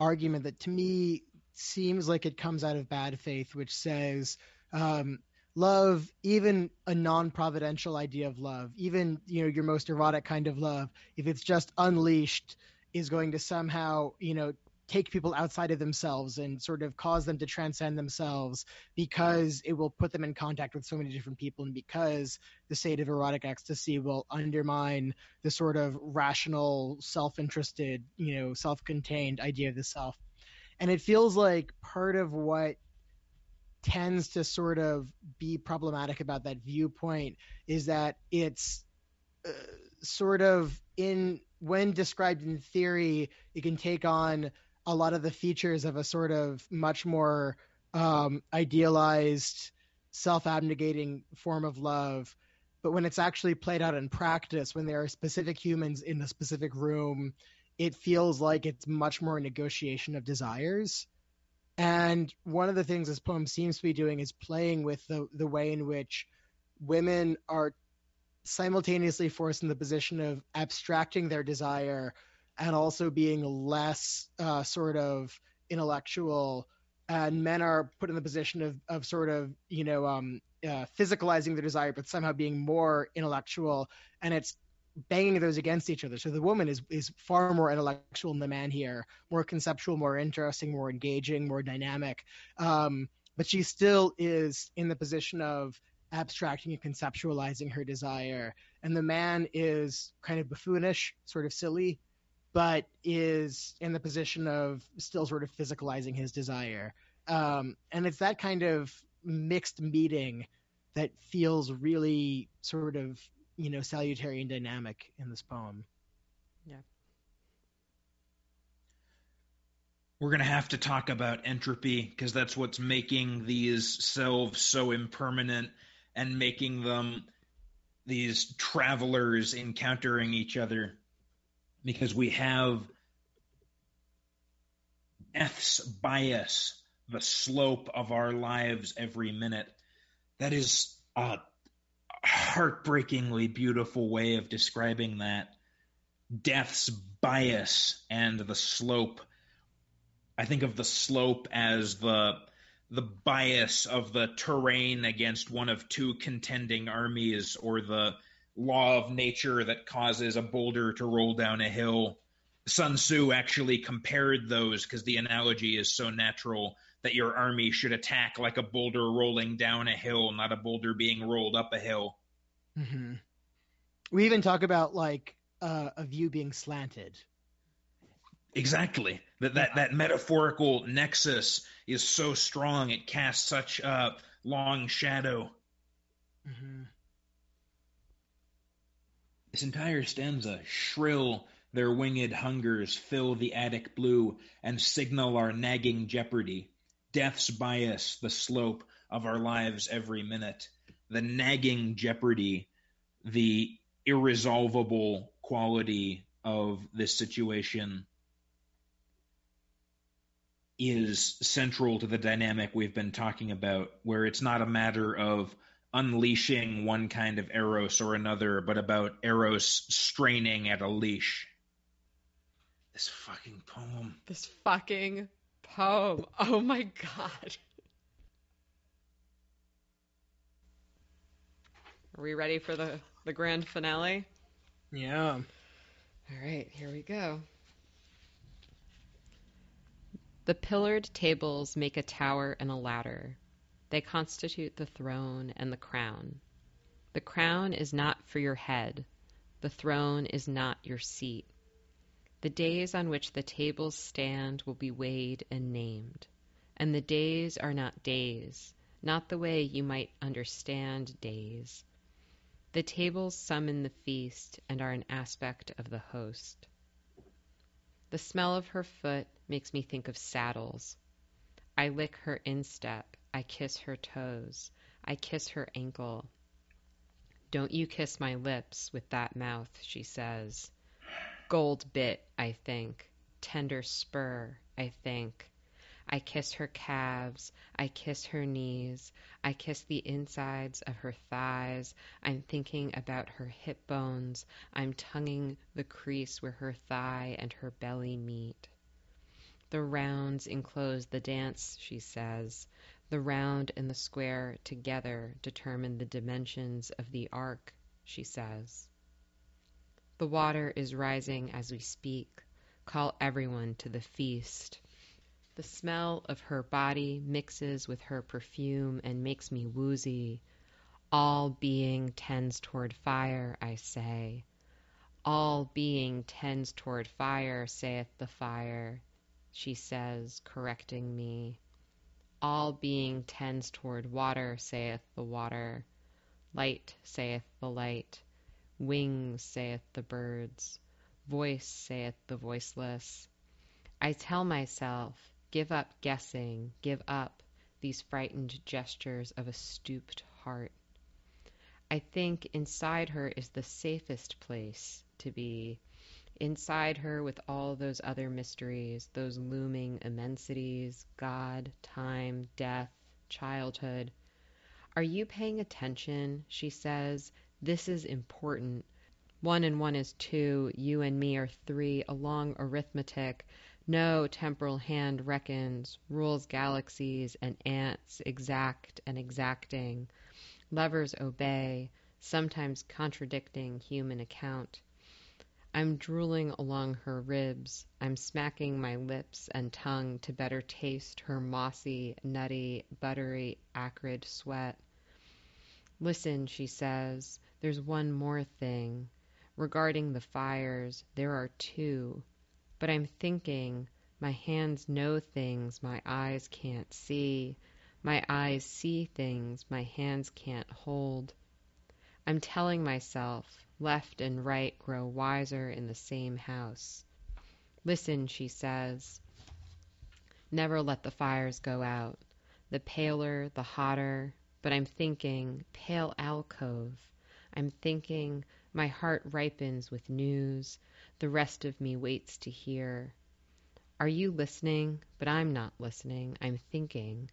argument that to me seems like it comes out of bad faith, which says um, love, even a non-providential idea of love, even, you know, your most erotic kind of love, if it's just unleashed, is going to somehow, you know, take people outside of themselves and sort of cause them to transcend themselves, because it will put them in contact with so many different people, and because the state of erotic ecstasy will undermine the sort of rational, self-interested, you know, self-contained idea of the self. And it feels like part of what tends to sort of be problematic about that viewpoint is that it's uh, sort of in, when described in theory, it can take on a lot of the features of a sort of much more um, idealized, self-abnegating form of love. But when it's actually played out in practice, when there are specific humans in a specific room, it feels like it's much more a negotiation of desires. And one of the things this poem seems to be doing is playing with the, the way in which women are simultaneously forced in the position of abstracting their desire and also being less uh, sort of intellectual, and men are put in the position of, of sort of, you know, um, uh, physicalizing their desire, but somehow being more intellectual, and it's banging those against each other. So the woman is, is far more intellectual than the man here, more conceptual, more interesting, more engaging, more dynamic. Um, but she still is in the position of abstracting and conceptualizing her desire. And the man is kind of buffoonish, sort of silly, but is in the position of still sort of physicalizing his desire. Um, and it's that kind of mixed meeting that feels really sort of, you know, salutary and dynamic in this poem. Yeah. We're going to have to talk about entropy, because that's what's making these selves so impermanent and making them these travelers encountering each other, because we have F's bias, the slope of our lives every minute. That is a heartbreakingly beautiful way of describing that. Death's bias and the slope. I think of the slope as the the bias of the terrain against one of two contending armies, or the law of nature that causes a boulder to roll down a hill. Sun Tzu actually compared those because the analogy is so natural that your army should attack like a boulder rolling down a hill, not a boulder being rolled up a hill. Mm-hmm. We even talk about like uh, a view being slanted. Exactly. That, that that metaphorical nexus is so strong. It casts such a long shadow. Mm-hmm. This entire stanza, shrill their winged hungers, fill the attic blue, and signal our nagging jeopardy. Death's bias, the slope of our lives every minute. The nagging jeopardy, the irresolvable quality of this situation, is central to the dynamic we've been talking about, where it's not a matter of unleashing one kind of Eros or another, but about Eros straining at a leash. This fucking poem. This fucking poem. Oh my God. Are we ready for the, the grand finale? Yeah. All right, here we go. The pillared tables make a tower and a ladder. They constitute the throne and the crown. The crown is not for your head. The throne is not your seat. The days on which the tables stand will be weighed and named. And the days are not days, not the way you might understand days. The tables summon the feast and are an aspect of the host. The smell of her foot makes me think of saddles. I lick her instep. I kiss her toes. I kiss her ankle. Don't you kiss my lips with that mouth, she says. Gold bit, I think. Tender spur, I think. I kiss her calves. I kiss her knees. I kiss the insides of her thighs. I'm thinking about her hip bones. I'm tonguing the crease where her thigh and her belly meet. The rounds enclose the dance, she says. The round and the square together determine the dimensions of the arc, she says. The water is rising as we speak. Call everyone to the feast. The smell of her body mixes with her perfume and makes me woozy. All being tends toward fire, I say. All being tends toward fire, saith the fire. She says, correcting me. All being tends toward water, saith the water. Light, saith the light. Wings, saith the birds. Voice, saith the voiceless. I tell myself, give up guessing, give up these frightened gestures of a stooped heart. I think inside her is the safest place to be. Inside her with all those other mysteries, those looming immensities, God, time, death, childhood. Are you paying attention? She says, this is important. One and one is two, you and me are three, a long arithmetic. No temporal hand reckons, rules galaxies and ants, exact and exacting. Lovers obey, sometimes contradicting human account. I'm drooling along her ribs. I'm smacking my lips and tongue to better taste her mossy, nutty, buttery, acrid sweat. Listen, she says, there's one more thing. Regarding the fires, there are two. But I'm thinking, my hands know things my eyes can't see. My eyes see things my hands can't hold. I'm telling myself, left and right grow wiser in the same house. Listen, she says. Never let the fires go out. The paler, the hotter. But I'm thinking, pale alcove. I'm thinking, my heart ripens with news, the rest of me waits to hear. Are you listening? But I'm not listening, I'm thinking.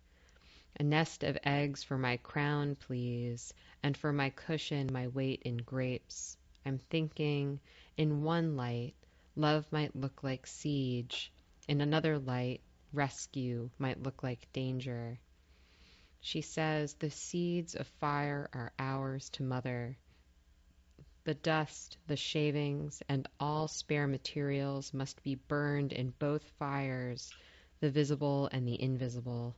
A nest of eggs for my crown, please, and for my cushion my weight in grapes. I'm thinking, in one light, love might look like siege, in another light, rescue might look like danger. She says, the seeds of fire are ours to mother. The dust, the shavings, and all spare materials must be burned in both fires, the visible and the invisible.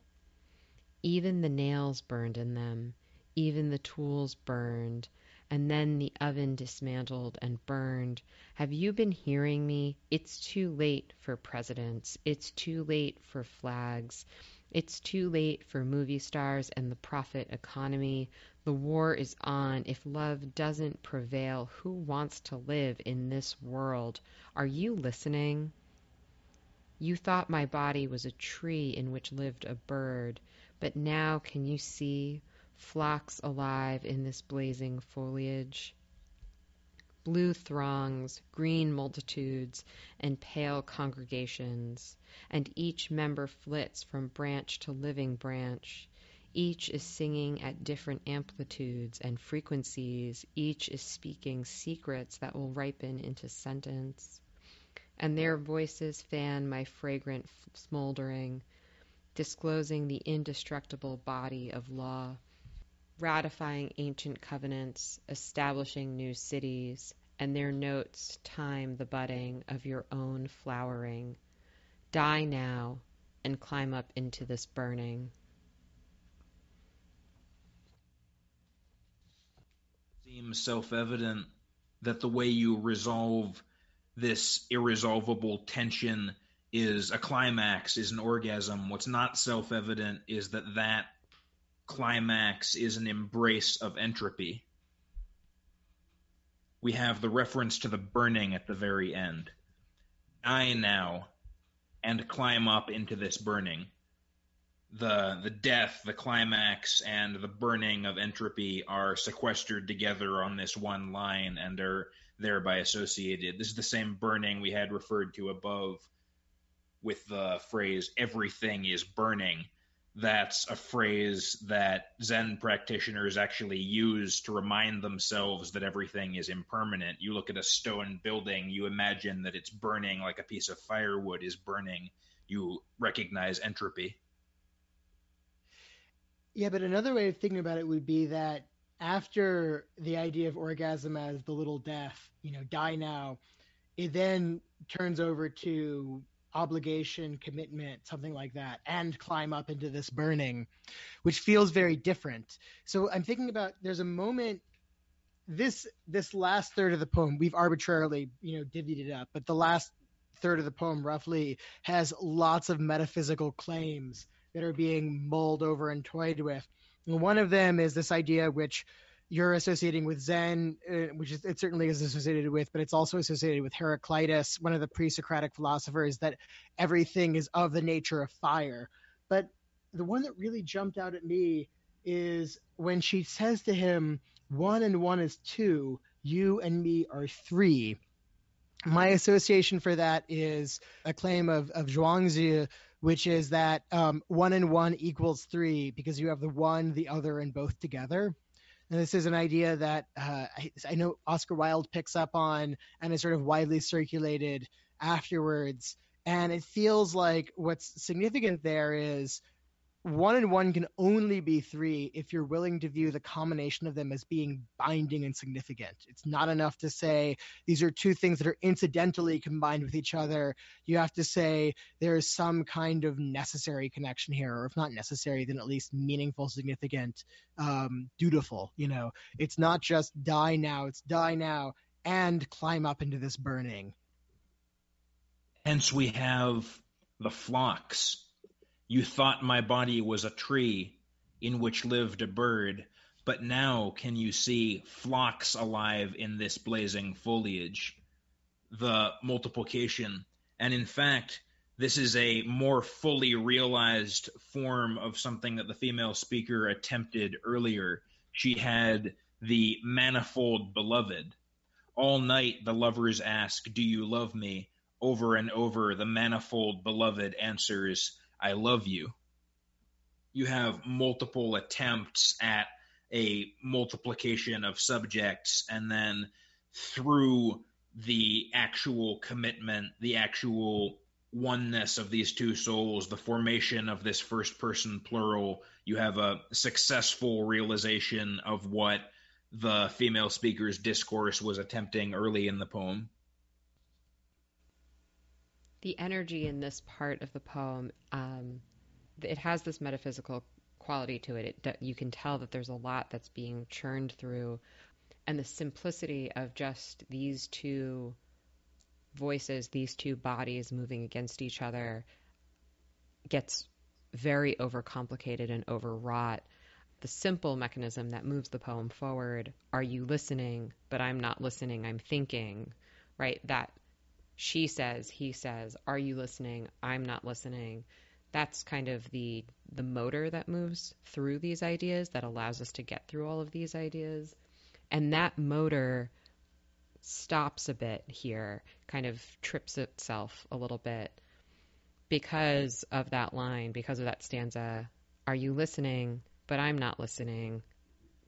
Even the nails burned in them, even the tools burned, and then the oven dismantled and burned. Have you been hearing me? It's too late for presidents. It's too late for flags. It's too late for movie stars and the profit economy. The war is on. If love doesn't prevail, who wants to live in this world? Are you listening? You thought my body was a tree in which lived a bird, but now can you see? Flocks alive in this blazing foliage. Blue throngs, green multitudes, and pale congregations, and each member flits from branch to living branch. Each is singing at different amplitudes and frequencies. Each is speaking secrets that will ripen into sentence. And their voices fan my fragrant smoldering, disclosing the indestructible body of law, ratifying ancient covenants, establishing new cities, and their notes time the budding of your own flowering. Die now and climb up into this burning. It seems self-evident that the way you resolve this irresolvable tension is a climax, is an orgasm. What's not self-evident is that that climax is an embrace of entropy. We have the reference to the burning at the very end. Die now and climb up into this burning. The the death, the climax, and the burning of entropy are sequestered together on this one line and are thereby associated. This is the same burning we had referred to above with the phrase, everything is burning. That's a phrase that Zen practitioners actually use to remind themselves that everything is impermanent. You look at a stone building, you imagine that it's burning like a piece of firewood is burning. You recognize entropy. Yeah, but another way of thinking about it would be that after the idea of orgasm as the little death, you know, die now, it then turns over to obligation, commitment, something like that, and climb up into this burning, which feels very different. So I'm thinking about, there's a moment, this this last third of the poem, we've arbitrarily, you know, divvied it up, but the last third of the poem roughly has lots of metaphysical claims that are being mulled over and toyed with. And one of them is this idea which you're associating with Zen, which is, it certainly is associated with, but it's also associated with Heraclitus, one of the pre-Socratic philosophers, that everything is of the nature of fire. But the one that really jumped out at me is when she says to him, one and one is two, you and me are three. My association for that is a claim of, of Zhuangzi, which is that um, one and one equals three, because you have the one, the other, and both together. And this is an idea that uh, I, I know Oscar Wilde picks up on and is sort of widely circulated afterwards. And it feels like what's significant there is one and one can only be three if you're willing to view the combination of them as being binding and significant. It's not enough to say these are two things that are incidentally combined with each other. You have to say there is some kind of necessary connection here, or if not necessary, then at least meaningful, significant, um, dutiful. You know, it's not just die now, it's die now and climb up into this burning. Hence we have the flocks. You thought my body was a tree in which lived a bird, but now can you see flocks alive in this blazing foliage? The multiplication. And in fact, this is a more fully realized form of something that the female speaker attempted earlier. She had the manifold beloved. All night the lovers ask, do you love me? Over and over the manifold beloved answers, I love you. You have multiple attempts at a multiplication of subjects, and then through the actual commitment, the actual oneness of these two souls, the formation of this first person plural, you have a successful realization of what the female speaker's discourse was attempting early in the poem. The energy in this part of the poem, um, it has this metaphysical quality to it. It. You can tell that there's a lot that's being churned through, and the simplicity of just these two voices, these two bodies moving against each other, gets very overcomplicated and overwrought. The simple mechanism that moves the poem forward, are you listening? But I'm not listening, I'm thinking, right? That she says, he says, are you listening? I'm not listening. That's kind of the the motor that moves through these ideas, that allows us to get through all of these ideas. And that motor stops a bit here, kind of trips itself a little bit because of that line, because of that stanza, are you listening? But I'm not listening,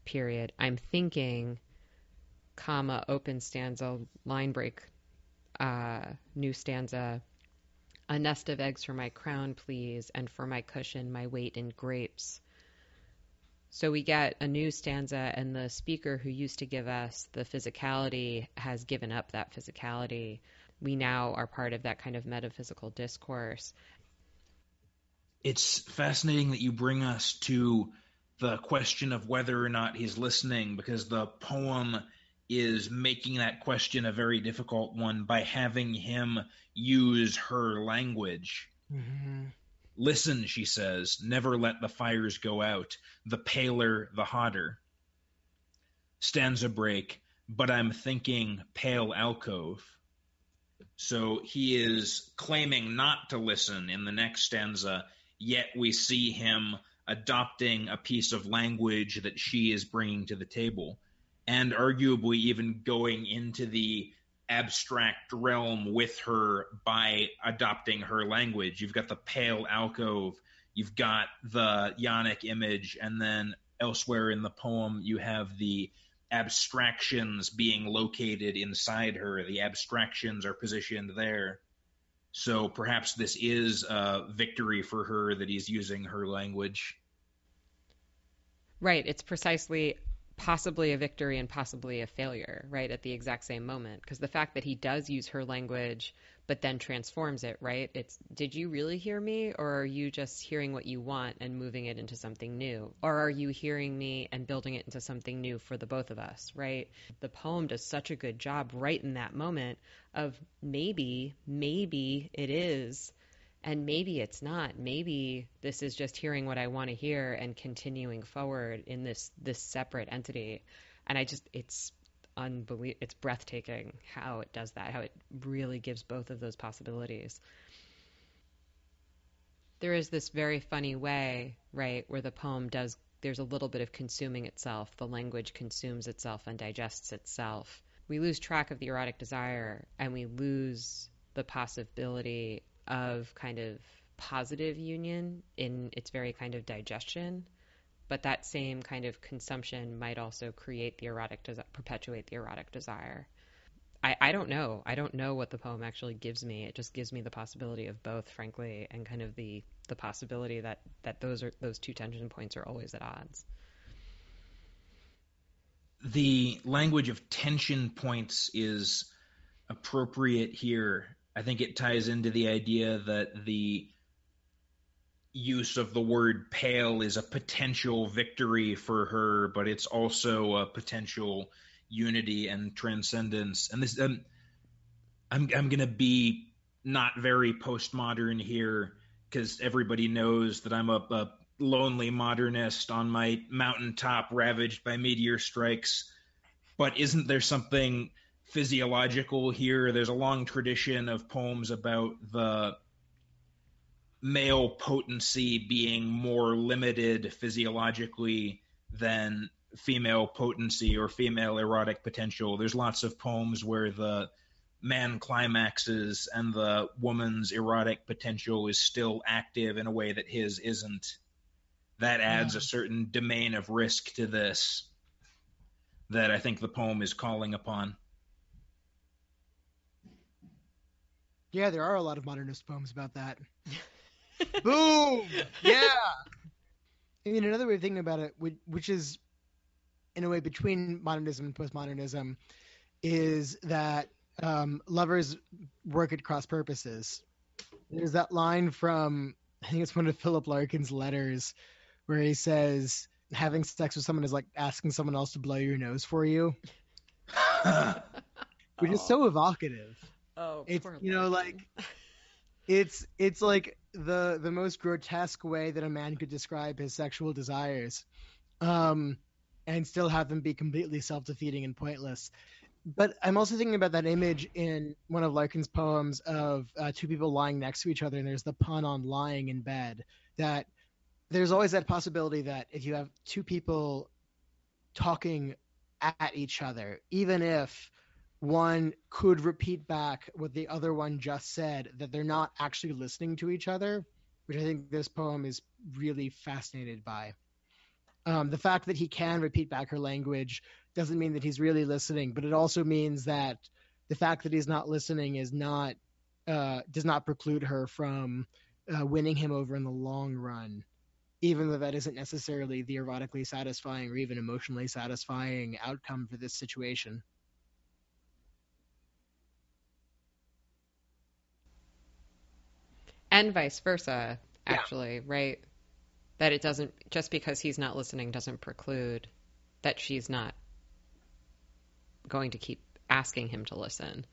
period. I'm thinking, comma, open stanza, line break, uh, new stanza, a nest of eggs for my crown, please, and for my cushion, my weight in grapes. So we get a new stanza, and the speaker who used to give us the physicality has given up that physicality. We now are part of that kind of metaphysical discourse. It's fascinating that you bring us to the question of whether or not he's listening, because the poem is making that question a very difficult one by having him use her language. Mm-hmm. Listen, she says, never let the fires go out. The paler, the hotter. Stanza break, but I'm thinking pale alcove. So he is claiming not to listen in the next stanza, yet we see him adopting a piece of language that she is bringing to the table, and arguably even going into the abstract realm with her by adopting her language. You've got the pale alcove, you've got the Ionic image, and then elsewhere in the poem you have the abstractions being located inside her. The abstractions are positioned there. So perhaps this is a victory for her that he's using her language. Right. It's precisely possibly a victory and possibly a failure, right, at the exact same moment, because the fact that he does use her language but then transforms it, right? It's, did you really hear me, or are you just hearing what you want and moving it into something new? Or are you hearing me and building it into something new for the both of us, right? The poem does such a good job right in that moment of maybe, maybe it is, and maybe it's not. Maybe this is just hearing what I want to hear and continuing forward in this this separate entity. And I just, it's unbelievable. It's breathtaking how it does that, how it really gives both of those possibilities. There is this very funny way, right, where the poem does, there's a little bit of consuming itself. The language consumes itself and digests itself. We lose track of the erotic desire, and we lose the possibility of kind of positive union in its very kind of digestion, but that same kind of consumption might also create the erotic, des- perpetuate the erotic desire. I, I don't know. I don't know what the poem actually gives me. It just gives me the possibility of both, frankly, and kind of the, the possibility that, that those are, those two tension points are always at odds. The language of tension points is appropriate here. I think it ties into the idea that the use of the word pale is a potential victory for her, but it's also a potential unity and transcendence. And this, um, I'm I'm going to be not very postmodern here, because everybody knows that I'm a, a lonely modernist on my mountaintop ravaged by meteor strikes. But isn't there something physiological here? There's a long tradition of poems about the male potency being more limited physiologically than female potency or female erotic potential. There's lots of poems where the man climaxes and the woman's erotic potential is still active in a way that his isn't. That adds yeah. a certain domain of risk to this that I think the poem is calling upon. Yeah, there are a lot of modernist poems about that. Boom! Yeah! I mean, another way of thinking about it, which is in a way between modernism and postmodernism, is that um, lovers work at cross purposes. There's that line from, I think it's one of Philip Larkin's letters, where he says, having sex with someone is like asking someone else to blow your nose for you. Which oh. is so evocative. Oh, it's, you know, like, it's, it's like the, the most grotesque way that a man could describe his sexual desires, um, and still have them be completely self-defeating and pointless. But I'm also thinking about that image in one of Larkin's poems of uh, two people lying next to each other, and there's the pun on lying in bed, that there's always that possibility that if you have two people talking at each other, even if one could repeat back what the other one just said, that they're not actually listening to each other, which I think this poem is really fascinated by. Um, the fact that he can repeat back her language doesn't mean that he's really listening, but it also means that the fact that he's not listening is not uh, does not preclude her from uh, winning him over in the long run, even though that isn't necessarily the erotically satisfying or even emotionally satisfying outcome for this situation. And vice versa, actually, yeah. right? That it doesn't, just because he's not listening doesn't preclude that she's not going to keep asking him to listen.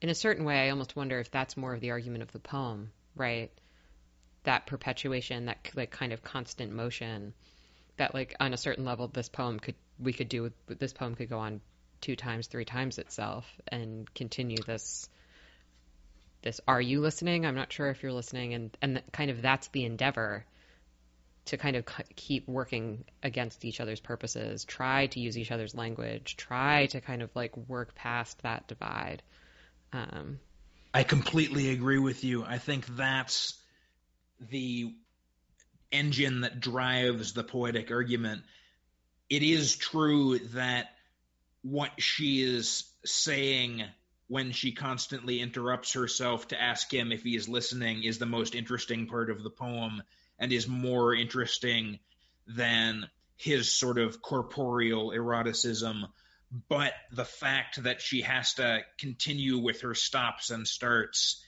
In a certain way, I almost wonder if that's more of the argument of the poem, right? That perpetuation, that like kind of constant motion, that like on a certain level, this poem could, we could do, this poem could go on two times, three times itself and continue this This, are you listening? I'm not sure if you're listening. And, and that kind of that's the endeavor to kind of c- keep working against each other's purposes, try to use each other's language, try to kind of like work past that divide. Um, I completely agree with you. I think that's the engine that drives the poetic argument. It is true that what she is saying when she constantly interrupts herself to ask him if he is listening is the most interesting part of the poem and is more interesting than his sort of corporeal eroticism. But the fact that she has to continue with her stops and starts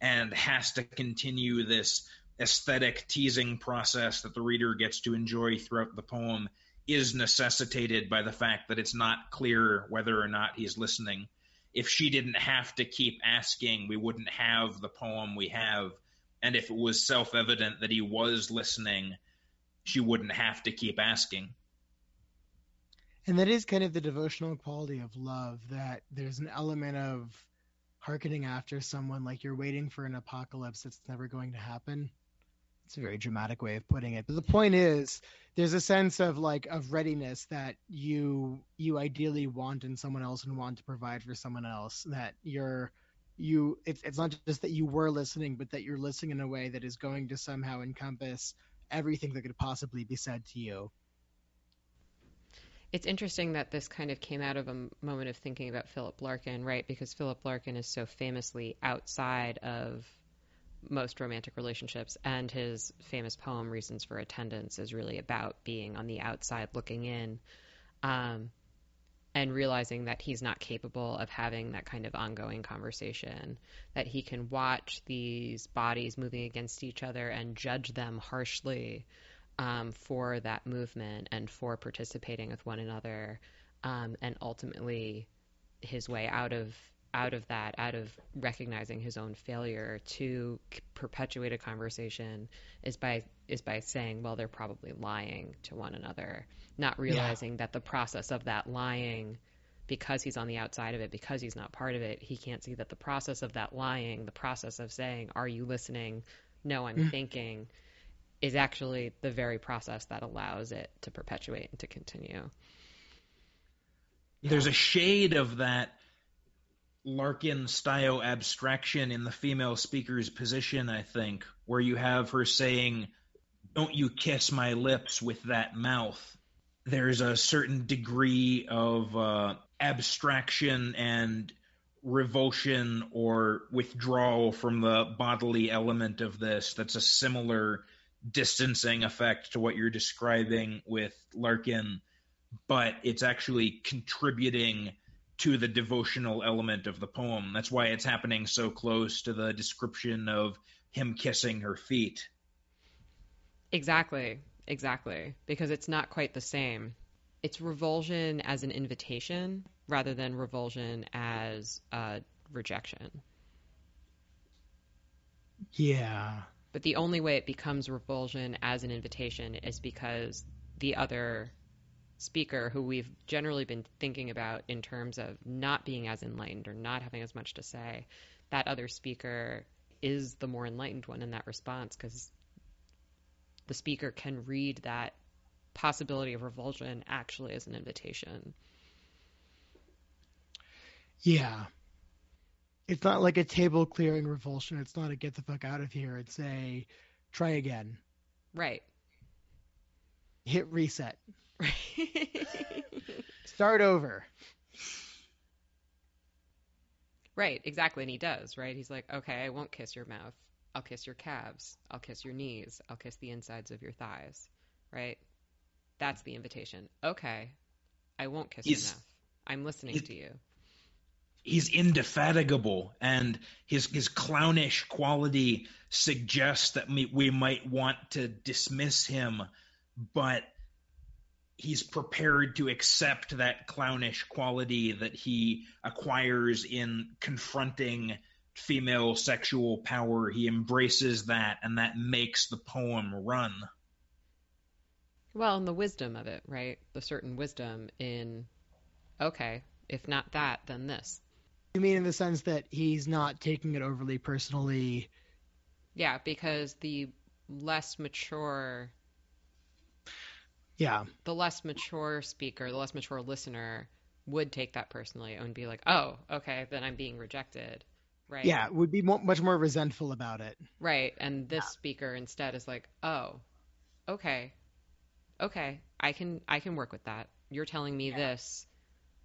and has to continue this aesthetic teasing process that the reader gets to enjoy throughout the poem is necessitated by the fact that it's not clear whether or not he's listening. If she didn't have to keep asking, we wouldn't have the poem we have. And if it was self-evident that he was listening, she wouldn't have to keep asking. And that is kind of the devotional quality of love, that there's an element of hearkening after someone, like you're waiting for an apocalypse that's never going to happen. It's a very dramatic way of putting it. But the point is, there's a sense of like of readiness that you you ideally want in someone else and want to provide for someone else, that you're you it's it's not just that you were listening, but that you're listening in a way that is going to somehow encompass everything that could possibly be said to you. It's interesting that this kind of came out of a moment of thinking about Philip Larkin, right? Because Philip Larkin is so famously outside of most romantic relationships, and his famous poem Reasons for Attendance is really about being on the outside looking in, um, and realizing that he's not capable of having that kind of ongoing conversation, that he can watch these bodies moving against each other and judge them harshly um, for that movement and for participating with one another, um, and ultimately his way out of out of that, out of recognizing his own failure to c- perpetuate a conversation is by is by saying, well, they're probably lying to one another, not realizing yeah. that the process of that lying, because he's on the outside of it, because he's not part of it, he can't see that the process of that lying, the process of saying, are you listening? No, I'm mm. thinking, is actually the very process that allows it to perpetuate and to continue. Yeah. There's a shade of that Larkin style abstraction in the female speaker's position, I think, where you have her saying, "Don't you kiss my lips with that mouth." There's a certain degree of uh, abstraction and revulsion or withdrawal from the bodily element of this that's a similar distancing effect to what you're describing with Larkin, but it's actually contributing to the devotional element of the poem. That's why it's happening so close to the description of him kissing her feet. Exactly, exactly, because it's not quite the same. It's revulsion as an invitation rather than revulsion as uh, rejection. Yeah. But the only way it becomes revulsion as an invitation is because the other speaker, who we've generally been thinking about in terms of not being as enlightened or not having as much to say, that other speaker is the more enlightened one in that response, because the speaker can read that possibility of revulsion actually as an invitation. Yeah. It's not like a table clearing revulsion. It's not a get the fuck out of here. It's a try again. Right. Hit reset. Start over. Right, exactly. And he does, right? He's like, okay, I won't kiss your mouth. I'll kiss your calves. I'll kiss your knees. I'll kiss the insides of your thighs. Right? That's the invitation. Okay, I won't kiss he's, your mouth. I'm listening to you. He's indefatigable, and his his clownish quality suggests that we, we might want to dismiss him, but he's prepared to accept that clownish quality that he acquires in confronting female sexual power. He embraces that, and that makes the poem run. Well, and the wisdom of it, right? The certain wisdom in, okay, if not that, then this. You mean in the sense that he's not taking it overly personally? Yeah, because the less mature... Yeah. The less mature speaker, the less mature listener would take that personally and be like, oh, okay, then I'm being rejected, right? Yeah, would be mo- much more resentful about it. Right, and this yeah. speaker instead is like, oh, okay, okay, I can I can work with that. You're telling me yeah. this,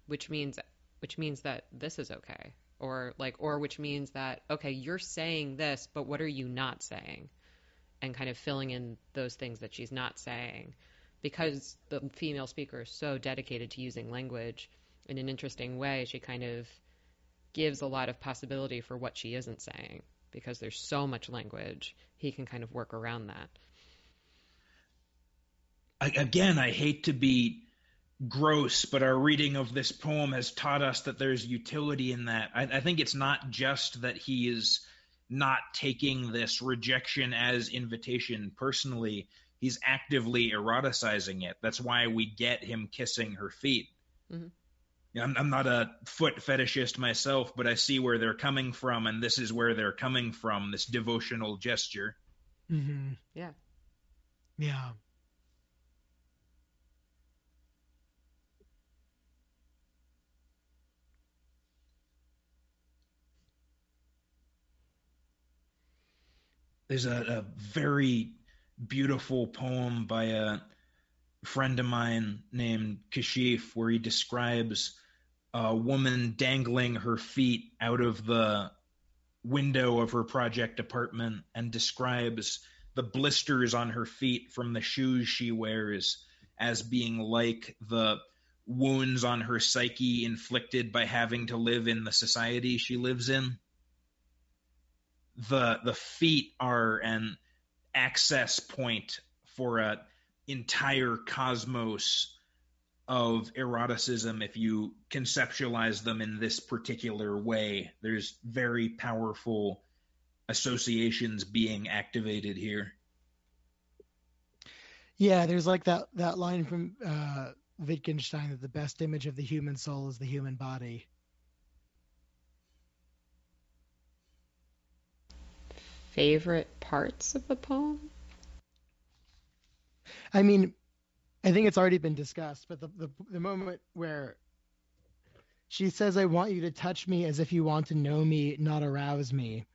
which means which means that this is okay, or like, or which means that, okay, you're saying this, but what are you not saying? And kind of filling in those things that she's not saying. Because the female speaker is so dedicated to using language in an interesting way, she kind of gives a lot of possibility for what she isn't saying. Because there's so much language, he can kind of work around that. I, again, I hate to be gross, but our reading of this poem has taught us that there's utility in that. I, I think it's not just that he is not taking this rejection as invitation personally. He's actively eroticizing it. That's why we get him kissing her feet. Mm-hmm. I'm, I'm not a foot fetishist myself, but I see where they're coming from, and this is where they're coming from, this devotional gesture. Mm-hmm. Yeah. Yeah. There's a, a very... beautiful poem by a friend of mine named Kashif, where he describes a woman dangling her feet out of the window of her project apartment and describes the blisters on her feet from the shoes she wears as being like the wounds on her psyche inflicted by having to live in the society she lives in. The, the feet are an access point for an entire cosmos of eroticism if you conceptualize them in this particular way. There's very powerful associations being activated here. Yeah, there's like that, that line from uh, Wittgenstein that the best image of the human soul is the human body. Favorite parts of the poem? I mean, I think it's already been discussed, but the, the the moment where she says, "I want you to touch me as if you want to know me, not arouse me."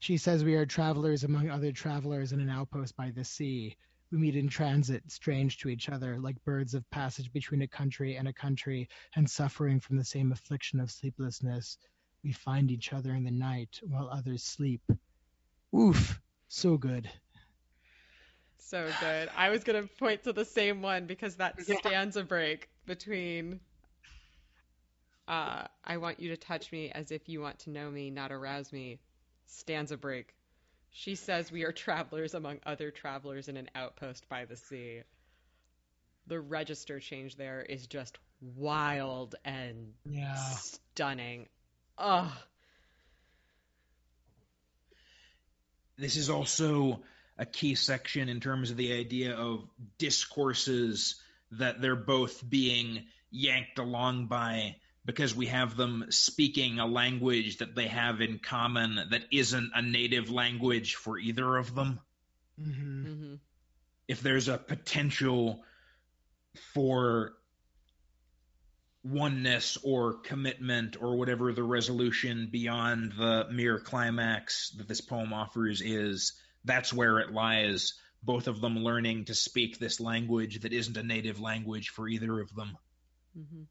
She says, "We are travelers among other travelers in an outpost by the sea. We meet in transit, strange to each other, like birds of passage between a country and a country, and suffering from the same affliction of sleeplessness. We find each other in the night while others sleep." Oof, so good. So good. I was going to point to the same one because that yeah. stanza break between uh, I want you to touch me as if you want to know me, not arouse me, stanza break. She says, "We are travelers among other travelers in an outpost by the sea." The register change there is just wild and yeah. stunning. Ugh. This is also a key section in terms of the idea of discourses that they're both being yanked along by, because we have them speaking a language that they have in common that isn't a native language for either of them. Mm-hmm. Mm-hmm. If there's a potential for oneness or commitment or whatever the resolution beyond the mere climax that this poem offers is, that's where it lies, both of them learning to speak this language that isn't a native language for either of them. Mm-hmm.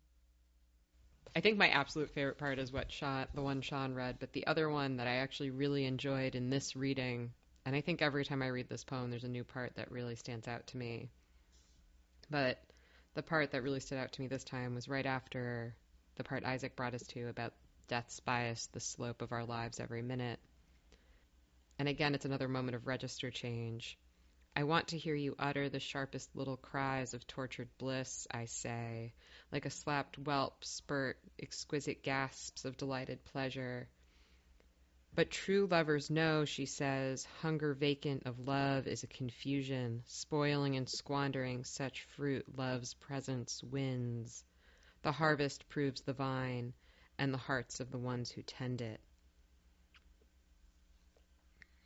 I think my absolute favorite part is what Sean, the one Sean read, but the other one that I actually really enjoyed in this reading, and I think every time I read this poem, there's a new part that really stands out to me. But the part that really stood out to me this time was right after the part Isaac brought us to about death's bias, the slope of our lives every minute. And again, it's another moment of register change. "I want to hear you utter the sharpest little cries of tortured bliss, I say, like a slapped whelp spurt exquisite gasps of delighted pleasure. But true lovers know," she says, "hunger vacant of love is a confusion, spoiling and squandering such fruit love's presence wins. The harvest proves the vine and the hearts of the ones who tend it."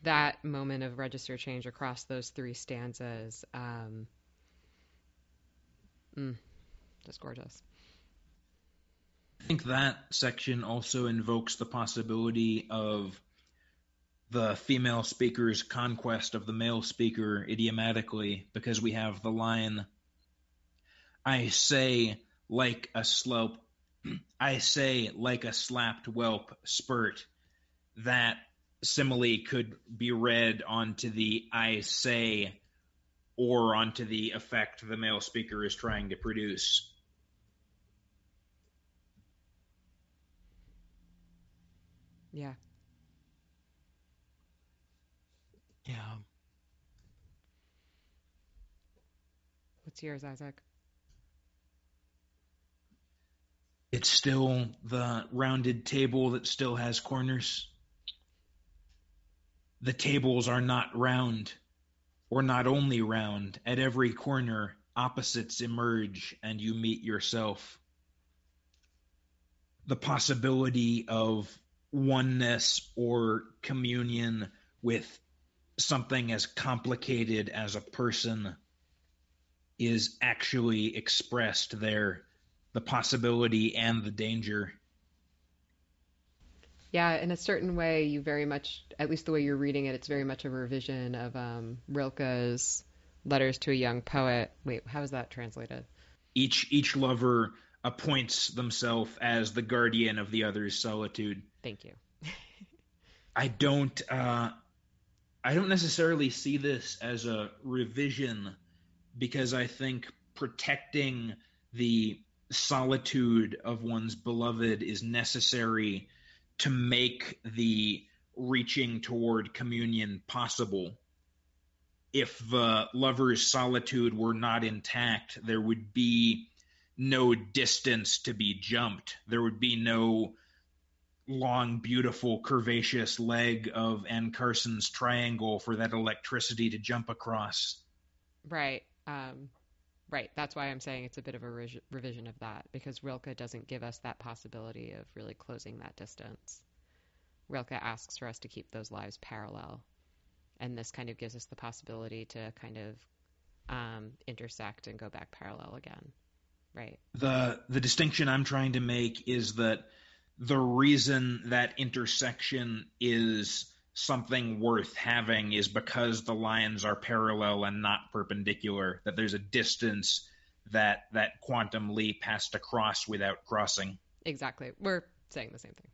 That moment of register change across those three stanzas, um, mm, just gorgeous. I think that section also invokes the possibility of the female speaker's conquest of the male speaker idiomatically, because we have the line, "I say like a slope, I say like a slapped whelp spurt." That simile could be read onto the "I say" or onto the effect the male speaker is trying to produce. Yeah. Yeah. What's yours, Isaac? It's still the rounded table that still has corners. The tables are not round, or not only round. At every corner, opposites emerge, and you meet yourself. The possibility of oneness or communion with something as complicated as a person is actually expressed there, the possibility and the danger. Yeah, in a certain way, you very much, at least the way you're reading it, it's very much a revision of um, Rilke's Letters to a Young Poet. Wait, how is that translated? Each each lover appoints themselves as the guardian of the other's solitude. Thank you. I don't, uh, I don't necessarily see this as a revision, because I think protecting the solitude of one's beloved is necessary to make the reaching toward communion possible. If the lover's solitude were not intact, there would be no distance to be jumped. There would be no long, beautiful, curvaceous leg of Anne Carson's triangle for that electricity to jump across. Right. Um, right. That's why I'm saying it's a bit of a re- revision of that, because Rilke doesn't give us that possibility of really closing that distance. Rilke asks for us to keep those lives parallel. And this kind of gives us the possibility to kind of um, intersect and go back parallel again, right? The the distinction I'm trying to make is that the reason that intersection is something worth having is because the lines are parallel and not perpendicular, that there's a distance that that quantum leap has to cross without crossing. Exactly. We're saying the same thing.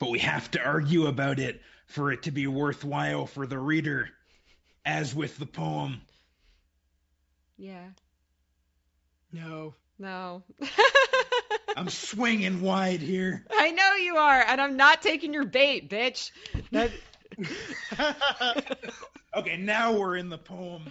But we have to argue about it for it to be worthwhile for the reader, as with the poem. Yeah. No. No. I'm swinging wide here. I know you are, and I'm not taking your bait, bitch. That... Okay, now we're in the poem.